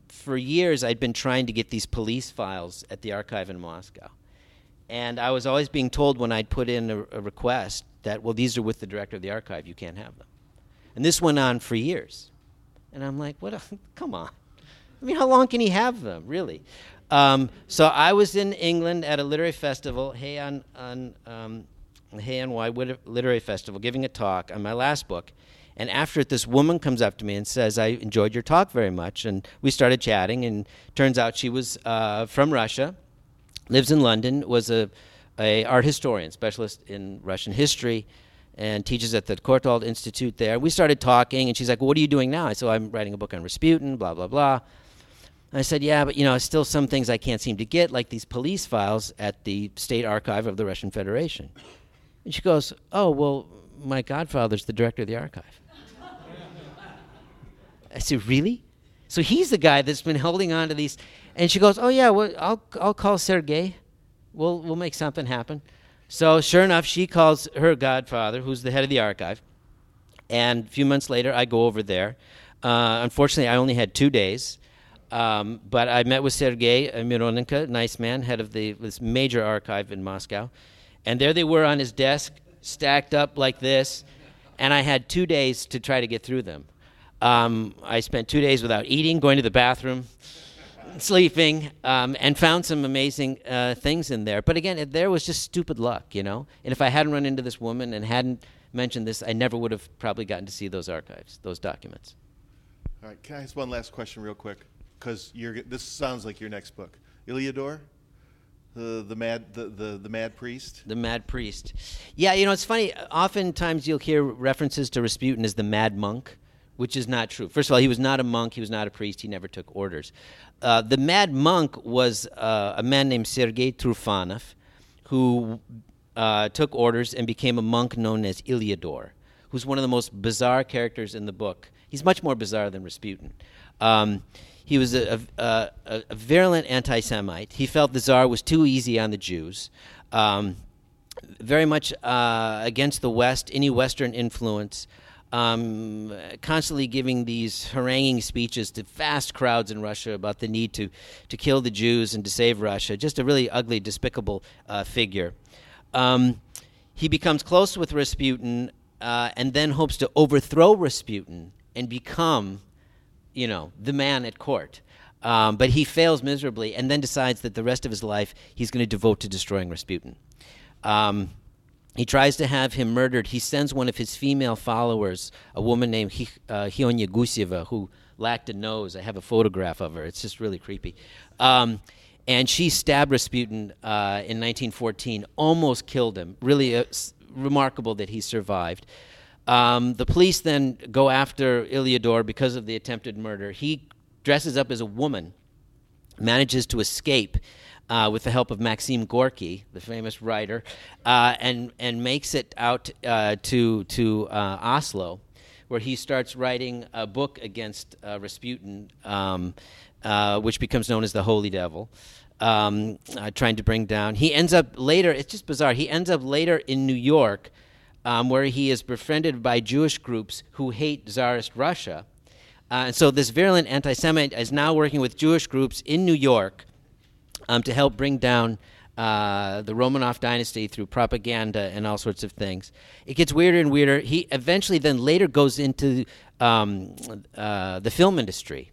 for years, I'd been trying to get these police files at the archive in Moscow, and I was always being told when I'd put in a request that, well, these are with the director of the archive, you can't have them. And this went on for years, and I'm like, what? Come on. I mean, how long can he have them, really? So I was in England at a literary festival, Hey NY Literary Festival, giving a talk on my last book. And after it, this woman comes up to me and says, I enjoyed your talk very much. And we started chatting, and turns out she was from Russia, lives in London, was a art historian, specialist in Russian history, and teaches at the Courtauld Institute there. We started talking, and she's like, well, what are you doing now? I said, well, I'm writing a book on Rasputin, blah, blah, blah. And I said, yeah, but, you know, still some things I can't seem to get, like these police files at the State Archive of the Russian Federation. And she goes, oh, well, my godfather's the director of the archive. I said, really? So he's the guy that's been holding on to these. And she goes, oh, yeah, well, I'll call Sergei. We'll make something happen. So sure enough, she calls her godfather, who's the head of the archive. And a few months later, I go over there. Unfortunately, I only had 2 days. But I met with Sergei Mironenko, nice man, head of this major archive in Moscow. And there they were on his desk, stacked up like this. And I had 2 days to try to get through them. I spent 2 days without eating, going to the bathroom, sleeping, and found some amazing things in there. But again, there was just stupid luck, you know? And if I hadn't run into this woman and hadn't mentioned this, I never would have probably gotten to see those archives, those documents. All right, can I ask one last question real quick? Because this sounds like your next book. Iliador? The mad priest? The mad priest. Yeah, you know, it's funny. Oftentimes you'll hear references to Rasputin as the mad monk, which is not true. First of all, he was not a monk. He was not a priest. He never took orders. The mad monk was a man named Sergei Trufanov, who took orders and became a monk known as Iliador, who's one of the most bizarre characters in the book. He's much more bizarre than Rasputin. He was a virulent anti-Semite. He felt the Tsar was too easy on the Jews, very much against the West, any Western influence, constantly giving these haranguing speeches to vast crowds in Russia about the need to kill the Jews and to save Russia. Just a really ugly, despicable figure. He becomes close with Rasputin and then hopes to overthrow Rasputin and become, you know, the man at court. But he fails miserably and then decides that the rest of his life he's going to devote to destroying Rasputin. He tries to have him murdered. He sends one of his female followers, a woman named Hionya Gusieva, who lacked a nose. I have a photograph of her. It's just really creepy. And she stabbed Rasputin in 1914, almost killed him. Really remarkable that he survived. The police then go after Iliador because of the attempted murder. He dresses up as a woman, manages to escape with the help of Maxim Gorky, the famous writer, and makes it out to Oslo, where he starts writing a book against Rasputin, which becomes known as the Holy Devil, trying to bring down. He ends up later, it's just bizarre, he ends up later in New York, where he is befriended by Jewish groups who hate Tsarist Russia. And so this virulent anti-Semite is now working with Jewish groups in New York to help bring down the Romanov dynasty through propaganda and all sorts of things. It gets weirder and weirder. He eventually then later goes into the film industry.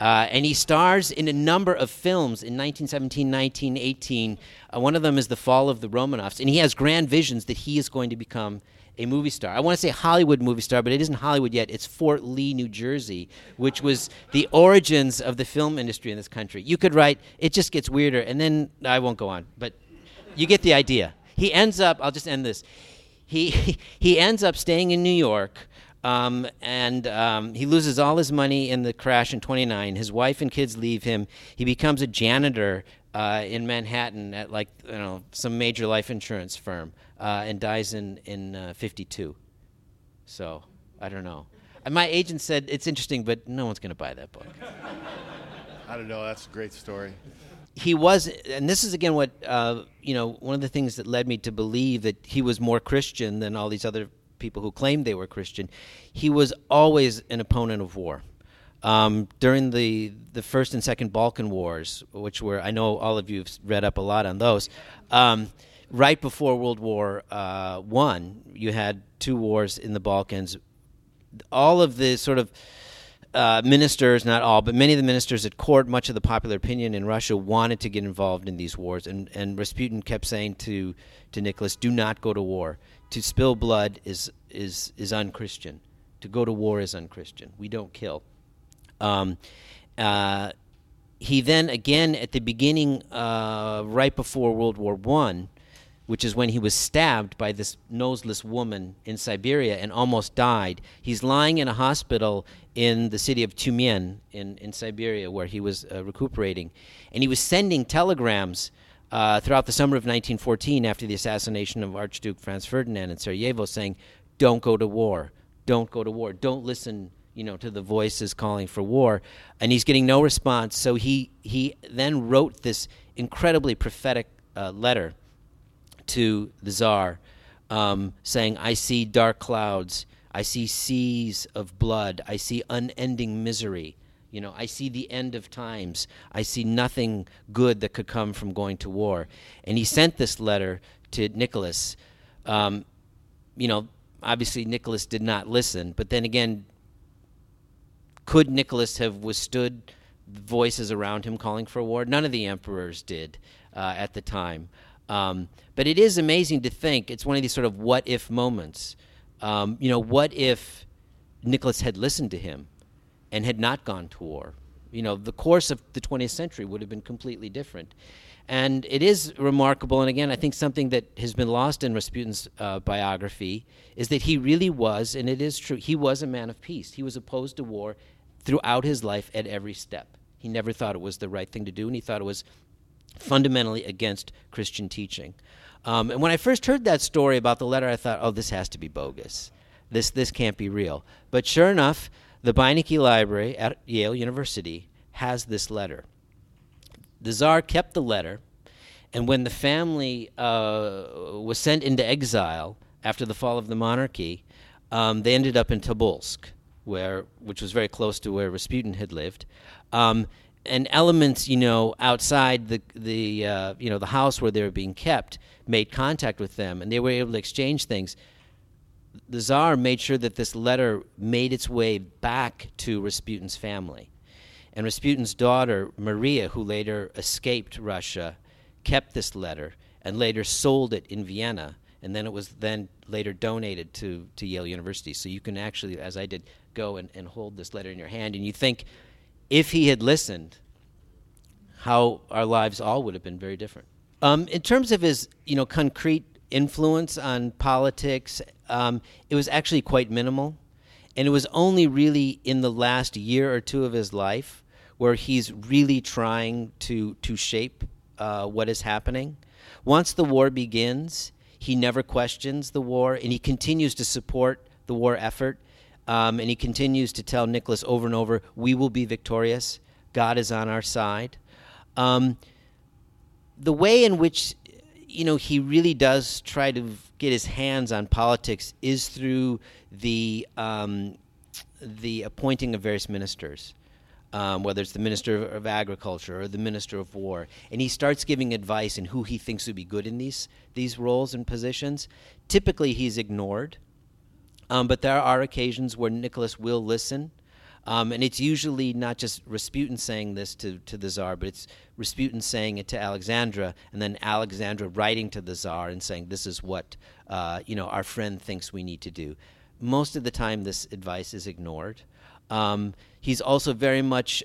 And he stars in a number of films in 1917, 1918. One of them is The Fall of the Romanovs. And he has grand visions that he is going to become a movie star. I want to say Hollywood movie star, but it isn't Hollywood yet. It's Fort Lee, New Jersey, which was the origins of the film industry in this country. You could write, it just gets weirder. And then, I won't go on, but you get the idea. He ends up, I'll just end this. He ends up staying in New York. And he loses all his money in the crash in 1929. His wife and kids leave him. He becomes a janitor in Manhattan at some major life insurance firm and dies in 1952. So I don't know. My agent said it's interesting, but no one's going to buy that book. I don't know. That's a great story. He was, and this is again what one of the things that led me to believe that he was more Christian than all these other people who claimed they were Christian. He was always an opponent of war. During the First and Second Balkan Wars, which were, I know all of you have read up a lot on those, right before World War I, you had two wars in the Balkans. All of the sort of ministers, not all, but many of the ministers at court, much of the popular opinion in Russia, wanted to get involved in these wars. And Rasputin kept saying to Nicholas, do not go to war. To spill blood is unchristian. To go to war is unchristian. We don't kill. He then again at the beginning, right before World War I, which is when he was stabbed by this noseless woman in Siberia and almost died. He's lying in a hospital in the city of Tyumen in Siberia where he was recuperating, and he was sending telegrams throughout the summer of 1914 after the assassination of Archduke Franz Ferdinand in Sarajevo, saying, don't go to war, don't go to war, don't listen to the voices calling for war. And he's getting no response, so he then wrote this incredibly prophetic letter to the Tsar saying, I see dark clouds, I see seas of blood, I see unending misery. I see the end of times. I see nothing good that could come from going to war. And he sent this letter to Nicholas. Obviously Nicholas did not listen. But then again, could Nicholas have withstood voices around him calling for war? None of the emperors did at the time. But it is amazing to think. It's one of these sort of what-if moments. What if Nicholas had listened to him and had not gone to war? The course of the 20th century would have been completely different. And it is remarkable, and again, I think something that has been lost in Rasputin's biography is that he really was, and it is true, he was a man of peace. He was opposed to war throughout his life at every step. He never thought it was the right thing to do, and he thought it was fundamentally against Christian teaching. And when I first heard that story about the letter, I thought, oh, this has to be bogus. This can't be real. But sure enough, the Beinecke Library at Yale University has this letter. The Tsar kept the letter, and when the family was sent into exile after the fall of the monarchy, they ended up in Tobolsk, which was very close to where Rasputin had lived. And elements, outside the house where they were being kept made contact with them, and they were able to exchange things. The Tsar made sure that this letter made its way back to Rasputin's family. And Rasputin's daughter, Maria, who later escaped Russia, kept this letter and later sold it in Vienna. And then it was later donated to Yale University. So you can actually, as I did, go and hold this letter in your hand. And you think, if he had listened, how our lives all would have been very different. In terms of his, concrete influence on politics, it was actually quite minimal. And it was only really in the last year or two of his life where he's really trying to shape what is happening. Once the war begins, he never questions the war, and he continues to support the war effort. And he continues to tell Nicholas over and over, we will be victorious. God is on our side. The way in which, he really does try to get his hands on politics is through the appointing of various ministers, whether it's the Minister of Agriculture or the Minister of War. And he starts giving advice in who he thinks would be good in these roles and positions. Typically, he's ignored. But there are occasions where Nicholas will listen. And it's usually not just Rasputin saying this to the Tsar, but it's Rasputin saying it to Alexandra, and then Alexandra writing to the Tsar and saying, this is what our friend thinks we need to do. Most of the time, this advice is ignored. He's also very much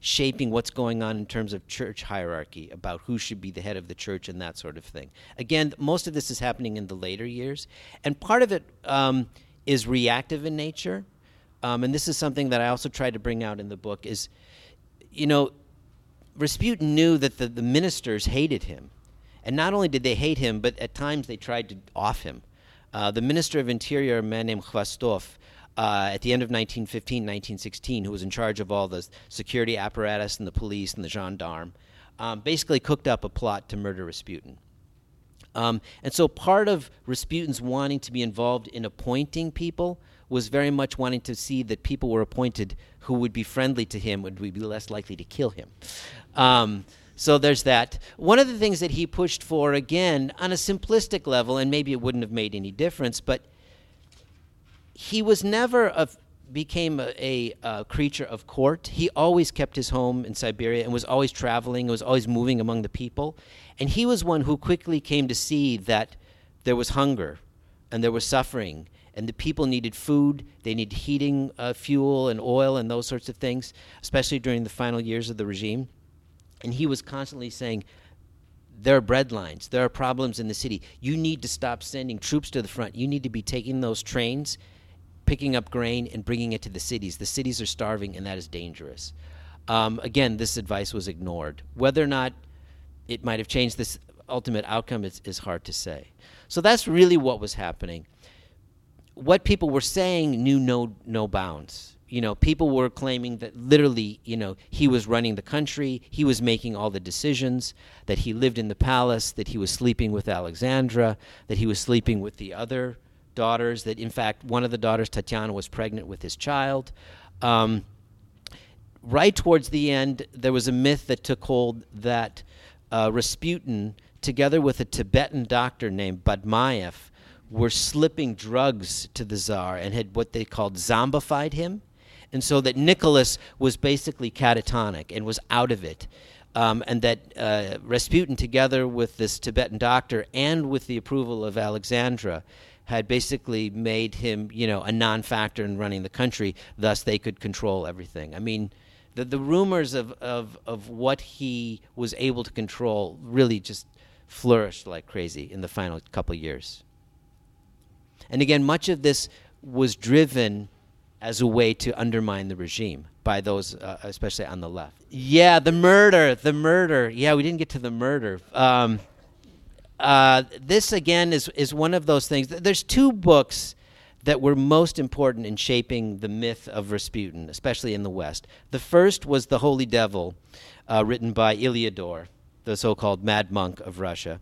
shaping what's going on in terms of church hierarchy, about who should be the head of the church and that sort of thing. Again, most of this is happening in the later years. And part of it is reactive in nature. And this is something that I also tried to bring out in the book is, Rasputin knew that the ministers hated him. And not only did they hate him, but at times they tried to off him. The Minister of Interior, a man named Khvostov, at the end of 1915, 1916, who was in charge of all the security apparatus and the police and the gendarme, basically cooked up a plot to murder Rasputin. And so part of Rasputin's wanting to be involved in appointing people was very much wanting to see that people were appointed who would be friendly to him, would be less likely to kill him. So there's that. One of the things that he pushed for, again, on a simplistic level, and maybe it wouldn't have made any difference, but he was never became a creature of court. He always kept his home in Siberia and was always traveling, was always moving among the people. And he was one who quickly came to see that there was hunger and there was suffering, and the people needed food, they needed heating, fuel, and oil, and those sorts of things, especially during the final years of the regime. And he was constantly saying, there are bread lines, there are problems in the city. You need to stop sending troops to the front. You need to be taking those trains, picking up grain, and bringing it to the cities. The cities are starving, and that is dangerous. Again, this advice was ignored. Whether or not it might have changed this ultimate outcome is hard to say. So that's really what was happening. What people were saying knew no bounds. People were claiming that literally, he was running the country, he was making all the decisions, that he lived in the palace, that he was sleeping with Alexandra, that he was sleeping with the other daughters, that in fact one of the daughters, Tatiana, was pregnant with his child. Right towards the end, there was a myth that took hold that Rasputin, together with a Tibetan doctor named Badmayev, were slipping drugs to the Tsar and had what they called zombified him, and so that Nicholas was basically catatonic and was out of it, and that Rasputin, together with this Tibetan doctor and with the approval of Alexandra, had basically made him, a non-factor in running the country, thus they could control everything. I mean, the rumors of what he was able to control really just flourished like crazy in the final couple years. And again, much of this was driven as a way to undermine the regime by those, especially on the left. Yeah, the murder. Yeah, we didn't get to the murder. This, again, is one of those things. There's two books that were most important in shaping the myth of Rasputin, especially in the West. The first was The Holy Devil, written by Iliador, the so-called mad monk of Russia.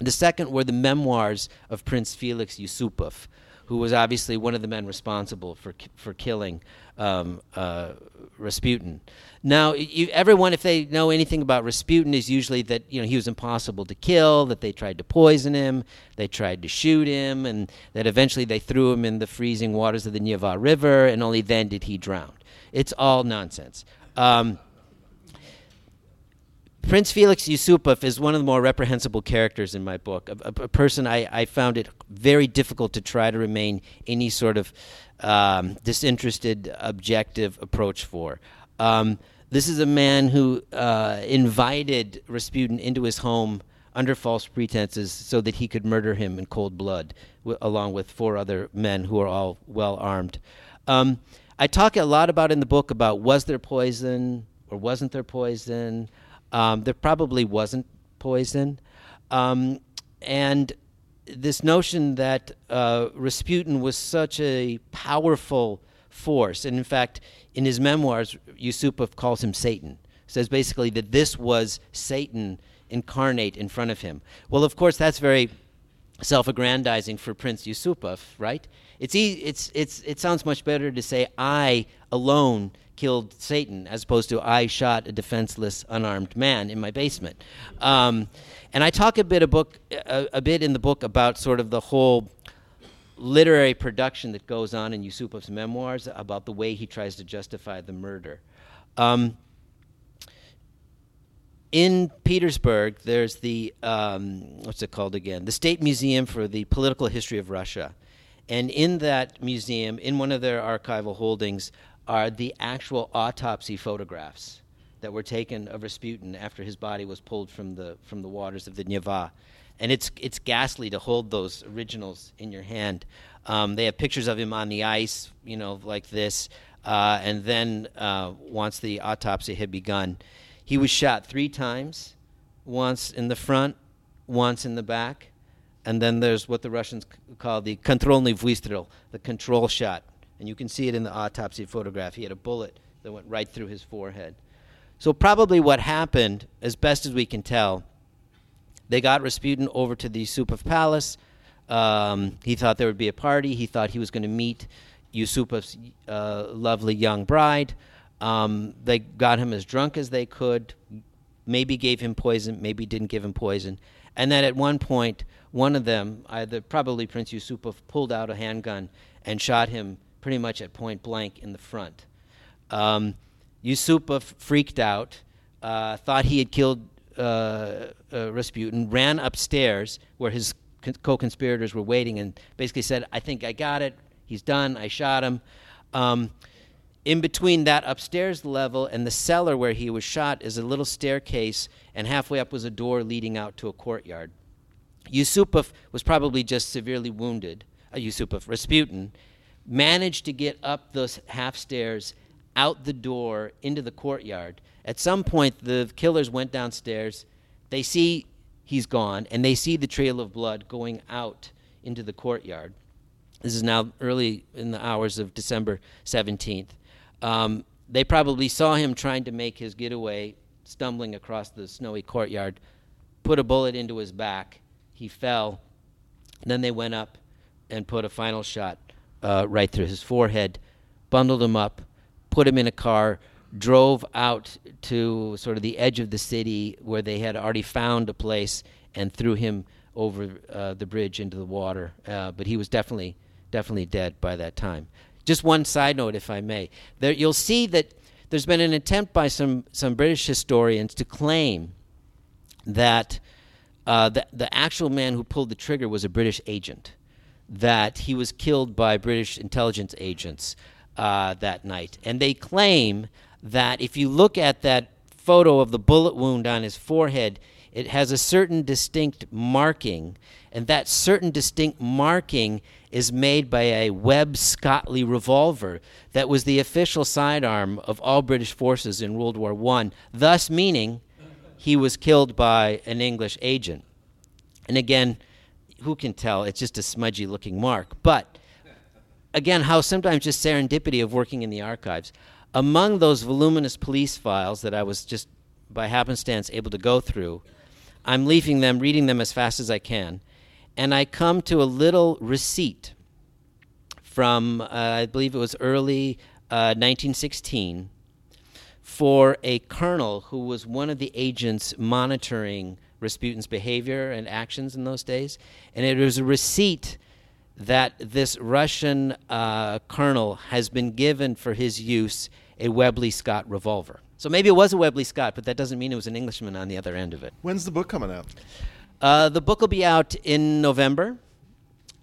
The second were the memoirs of Prince Felix Yusupov, who was obviously one of the men responsible for killing Rasputin. Now, everyone, if they know anything about Rasputin, is usually that he was impossible to kill, that they tried to poison him, they tried to shoot him, and that eventually they threw him in the freezing waters of the Neva River, and only then did he drown. It's all nonsense. Prince Felix Yusupov is one of the more reprehensible characters in my book, a person I found it very difficult to try to remain any sort of disinterested, objective approach for. This is a man who invited Rasputin into his home under false pretenses so that he could murder him in cold blood, along with four other men who are all well armed. I talk a lot about in the book about was there poison or wasn't there poison? There probably wasn't poison. And this notion that Rasputin was such a powerful force, and in fact, in his memoirs, Yusupov calls him Satan, says basically that this was Satan incarnate in front of him. Well, of course, that's very self-aggrandizing for Prince Yusupov, right? It sounds much better to say I alone killed Satan as opposed to I shot a defenseless unarmed man in my basement. And I talk a bit in the book about sort of the whole literary production that goes on in Yusupov's memoirs about the way he tries to justify the murder. In Petersburg, there's the, what's it called again? The State Museum for the Political History of Russia. And in that museum, in one of their archival holdings, are the actual autopsy photographs that were taken of Rasputin after his body was pulled from the waters of the Neva. And it's ghastly to hold those originals in your hand. They have pictures of him on the ice, like this. And then once the autopsy had begun, he was shot 3 times, once in the front, once in the back, and then there's what the Russians call the kontrolny vystrel, the control shot. And you can see it in the autopsy photograph. He had a bullet that went right through his forehead. So probably what happened, as best as we can tell, they got Rasputin over to the Yusupov Palace. He thought there would be a party. He thought he was going to meet Yusupov's lovely young bride. They got him as drunk as they could, maybe gave him poison, maybe didn't give him poison. And then at one point, one of them, probably Prince Yusupov, pulled out a handgun and shot him pretty much at point blank in the front. Yusupov freaked out, thought he had killed Rasputin, ran upstairs where his co-conspirators were waiting and basically said, I think I got it, he's done, I shot him. In between that upstairs level and the cellar where he was shot is a little staircase, and halfway up was a door leading out to a courtyard. Yusupov was probably just severely wounded. Rasputin managed to get up those half stairs, out the door, into the courtyard. At some point, the killers went downstairs. They see he's gone, and they see the trail of blood going out into the courtyard. This is now early in the hours of December 17th. They probably saw him trying to make his getaway, stumbling across the snowy courtyard, put a bullet into his back. He fell. Then they went up and put a final shot right through his forehead, bundled him up, put him in a car, drove out to sort of the edge of the city where they had already found a place, and threw him over the bridge into the water. But he was definitely dead by that time. Just one side note, if I may. There, you'll see that there's been an attempt by some British historians to claim that the actual man who pulled the trigger was a British agent, that he was killed by British intelligence agents that night. And they claim that if you look at that photo of the bullet wound on his forehead, it has a certain distinct marking, and that certain distinct marking is made by a Webley Scott revolver that was the official sidearm of all British forces in World War I, thus meaning he was killed by an English agent. And again, who can tell? It's just a smudgy-looking mark. But again, how sometimes just serendipity of working in the archives. Among those voluminous police files that I was just by happenstance able to go through, I'm leafing them, reading them as fast as I can, and I come to a little receipt from, I believe it was early 1916, for a colonel who was one of the agents monitoring Rasputin's behavior and actions in those days. And it was a receipt that this Russian colonel has been given for his use a Webley Scott revolver. So maybe it was a Webley Scott, but that doesn't mean it was an Englishman on the other end of it. When's the book coming out? The book will be out in November,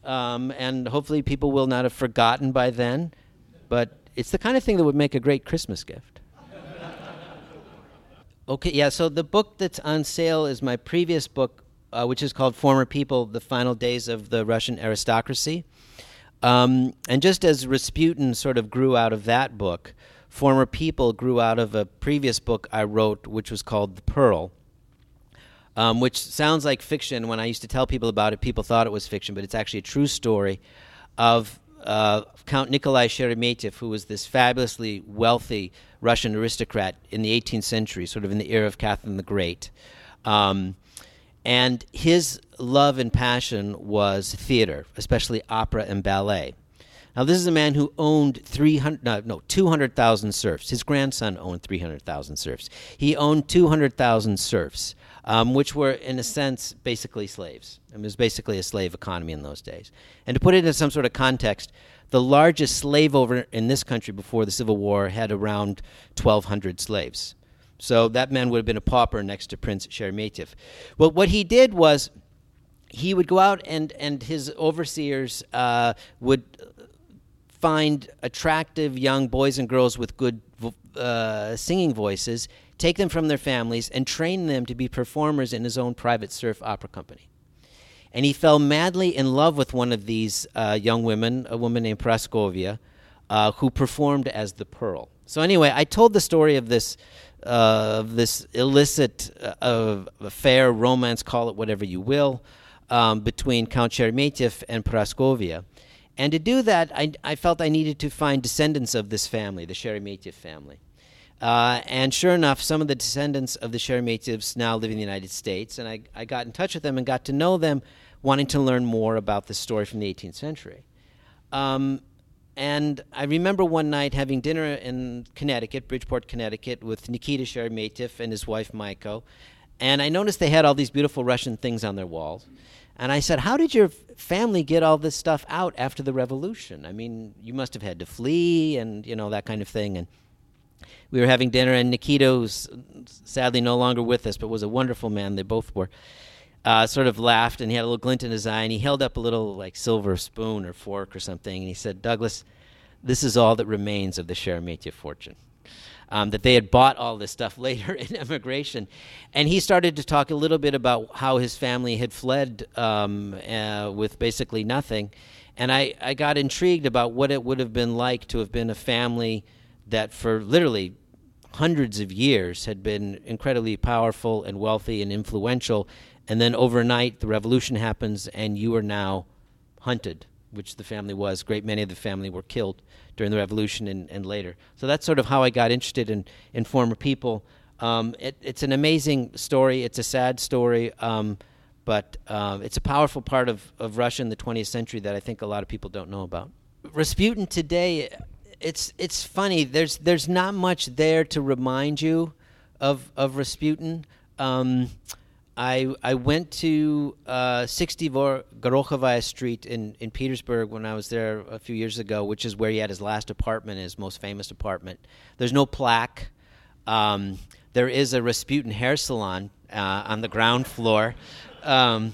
and hopefully people will not have forgotten by then. But it's the kind of thing that would make a great Christmas gift. Okay, yeah, so the book that's on sale is my previous book, which is called Former People, The Final Days of the Russian Aristocracy. And just as Rasputin sort of grew out of that book, Former People grew out of a previous book I wrote, which was called The Pearl, which sounds like fiction. When I used to tell people about it, people thought it was fiction, but it's actually a true story of Count Nikolai Sheremetyev, who was this fabulously wealthy Russian aristocrat in the 18th century, sort of in the era of Catherine the Great. And his love and passion was theater, especially opera and ballet. Now, this is a man who owned 200,000 serfs. His grandson owned 300,000 serfs. He owned 200,000 serfs, which were, in a sense, basically slaves. I mean, it was basically a slave economy in those days. And to put it in some sort of context, the largest slave owner in this country before the Civil War had around 1,200 slaves. So that man would have been a pauper next to Prince Sheremetyev. Well, what he did was he would go out and his overseers would find attractive young boys and girls with good singing voices, take them from their families, and train them to be performers in his own private serf opera company. And he fell madly in love with one of these young women, a woman named Praskovia, who performed as the Pearl. So anyway, I told the story of this illicit affair, romance, call it whatever you will, between Count Sheremetyev and Praskovia. And to do that, I felt I needed to find descendants of this family, the Sheremetyev family. And sure enough, some of the descendants of the Sheremetyevs now live in the United States, and I got in touch with them and got to know them, wanting to learn more about this story from the 18th century. And I remember one night having dinner in Connecticut, Bridgeport, Connecticut, with Nikita Sheremetyev and his wife, Maiko. And I noticed they had all these beautiful Russian things on their walls. And I said, how did your family get all this stuff out after the revolution? I mean, you must have had to flee and, you know, that kind of thing. And we were having dinner, and Nikita, who's sadly no longer with us, but was a wonderful man, they both were, sort of laughed, and he had a little glint in his eye, and he held up a little, like, silver spoon or fork or something, and he said, Douglas, this is all that remains of the Sheremetyev fortune. That they had bought all this stuff later in emigration. And he started to talk a little bit about how his family had fled with basically nothing. And I got intrigued about what it would have been like to have been a family that for literally hundreds of years had been incredibly powerful and wealthy and influential. And then overnight, the revolution happens, and you are now hunted, which the family was. Great many of the family were killed during the revolution and later. So that's sort of how I got interested in Former People. It's an amazing story. It's a sad story, but it's a powerful part of Russia in the 20th century that I think a lot of people don't know about. Rasputin today, it's funny. There's not much there to remind you of Rasputin. I went to 60 Gorokhovaya Street in Petersburg when I was there a few years ago, which is where he had his last apartment, his most famous apartment. There's no plaque. There is a Rasputin hair salon on the ground floor. And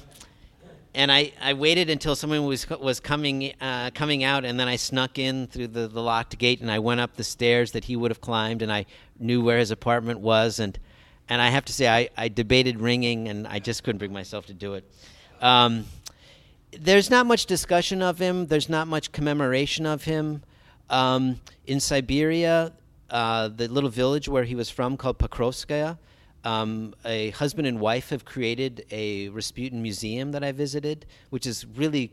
I waited until someone was coming out, and then I snuck in through the locked gate, and I went up the stairs that he would have climbed, and I knew where his apartment was, and I have to say, I debated ringing, and I just couldn't bring myself to do it. There's not much discussion of him. There's not much commemoration of him. In Siberia, the little village where he was from called Pokrovskaya, a husband and wife have created a Rasputin museum that I visited, which is really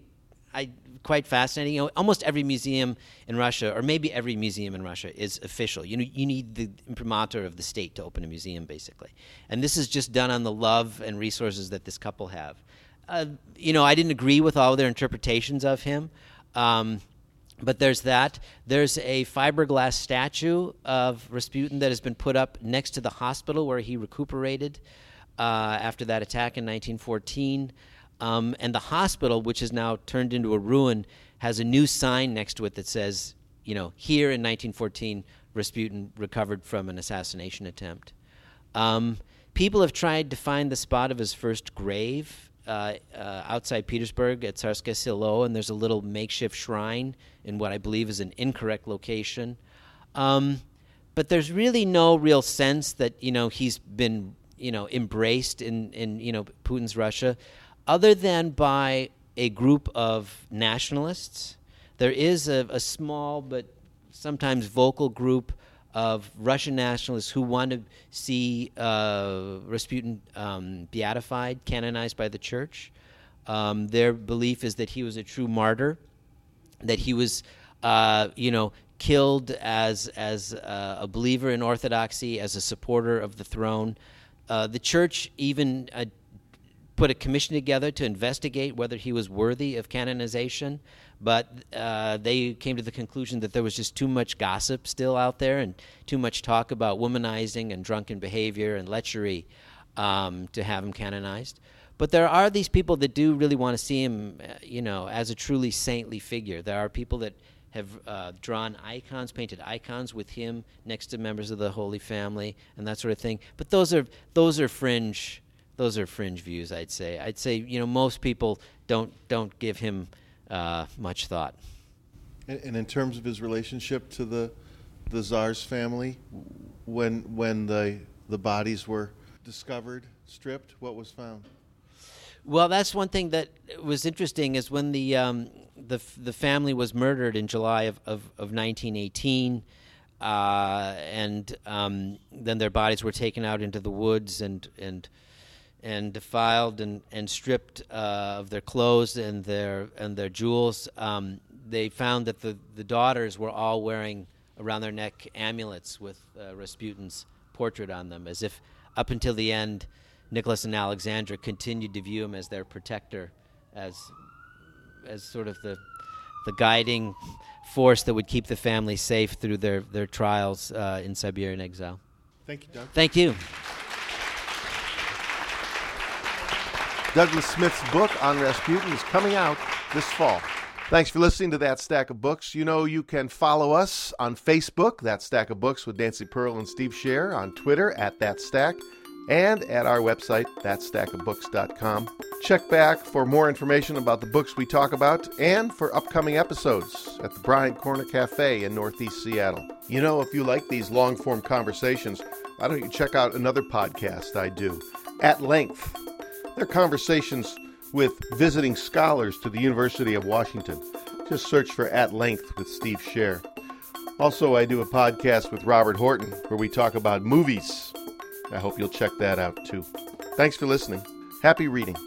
quite fascinating. You know, almost every museum in Russia, or maybe every museum in Russia, is official. You know, you need the imprimatur of the state to open a museum, basically. And this is just done on the love and resources that this couple have. You know, I didn't agree with all their interpretations of him, but there's that. There's a fiberglass statue of Rasputin that has been put up next to the hospital where he recuperated after that attack in 1914. And the hospital, which is now turned into a ruin, has a new sign next to it that says, you know, here in 1914, Rasputin recovered from an assassination attempt. People have tried to find the spot of his first grave outside Petersburg at Tsarskoye Selo, and there's a little makeshift shrine in what I believe is an incorrect location. but there's really no real sense that, you know, he's been, you know, embraced in, you know, Putin's Russia, other than by a group of nationalists. There is a small but sometimes vocal group of Russian nationalists who want to see Rasputin beatified, canonized by the church. Their belief is that he was a true martyr, that he was, you know, killed as a believer in orthodoxy, as a supporter of the throne. The church even put a commission together to investigate whether he was worthy of canonization, but they came to the conclusion that there was just too much gossip still out there and too much talk about womanizing and drunken behavior and lechery to have him canonized. But there are these people that do really want to see him, you know, as a truly saintly figure. There are people that have drawn icons, painted icons with him next to members of the Holy Family and that sort of thing. But those are fringe views, I'd say. I'd say, you know, most people don't give him much thought. And in terms of his relationship to the Tsar's family, when the bodies were discovered, stripped, what was found? Well, that's one thing that was interesting is when the family was murdered in July of 1918, and then their bodies were taken out into the woods and defiled and stripped of their clothes and their jewels. They found that the daughters were all wearing around their neck amulets with Rasputin's portrait on them, as if up until the end, Nicholas and Alexandra continued to view him as their protector, as sort of the guiding force that would keep the family safe through their trials in Siberian exile. Thank you, Doug. Thank you. Douglas Smith's book on Rasputin is coming out this fall. Thanks for listening to That Stack of Books. You know you can follow us on Facebook, That Stack of Books with Nancy Pearl and Steve Sher, on Twitter at That Stack, and at our website, thatstackofbooks.com. Check back for more information about the books we talk about and for upcoming episodes at the Brian Corner Cafe in Northeast Seattle. You know, if you like these long-form conversations, why don't you check out another podcast I do, At Length. They're conversations with visiting scholars to the University of Washington. Just search for At Length with Steve Sher. Also, I do a podcast with Robert Horton where we talk about movies. I hope you'll check that out, too. Thanks for listening. Happy reading.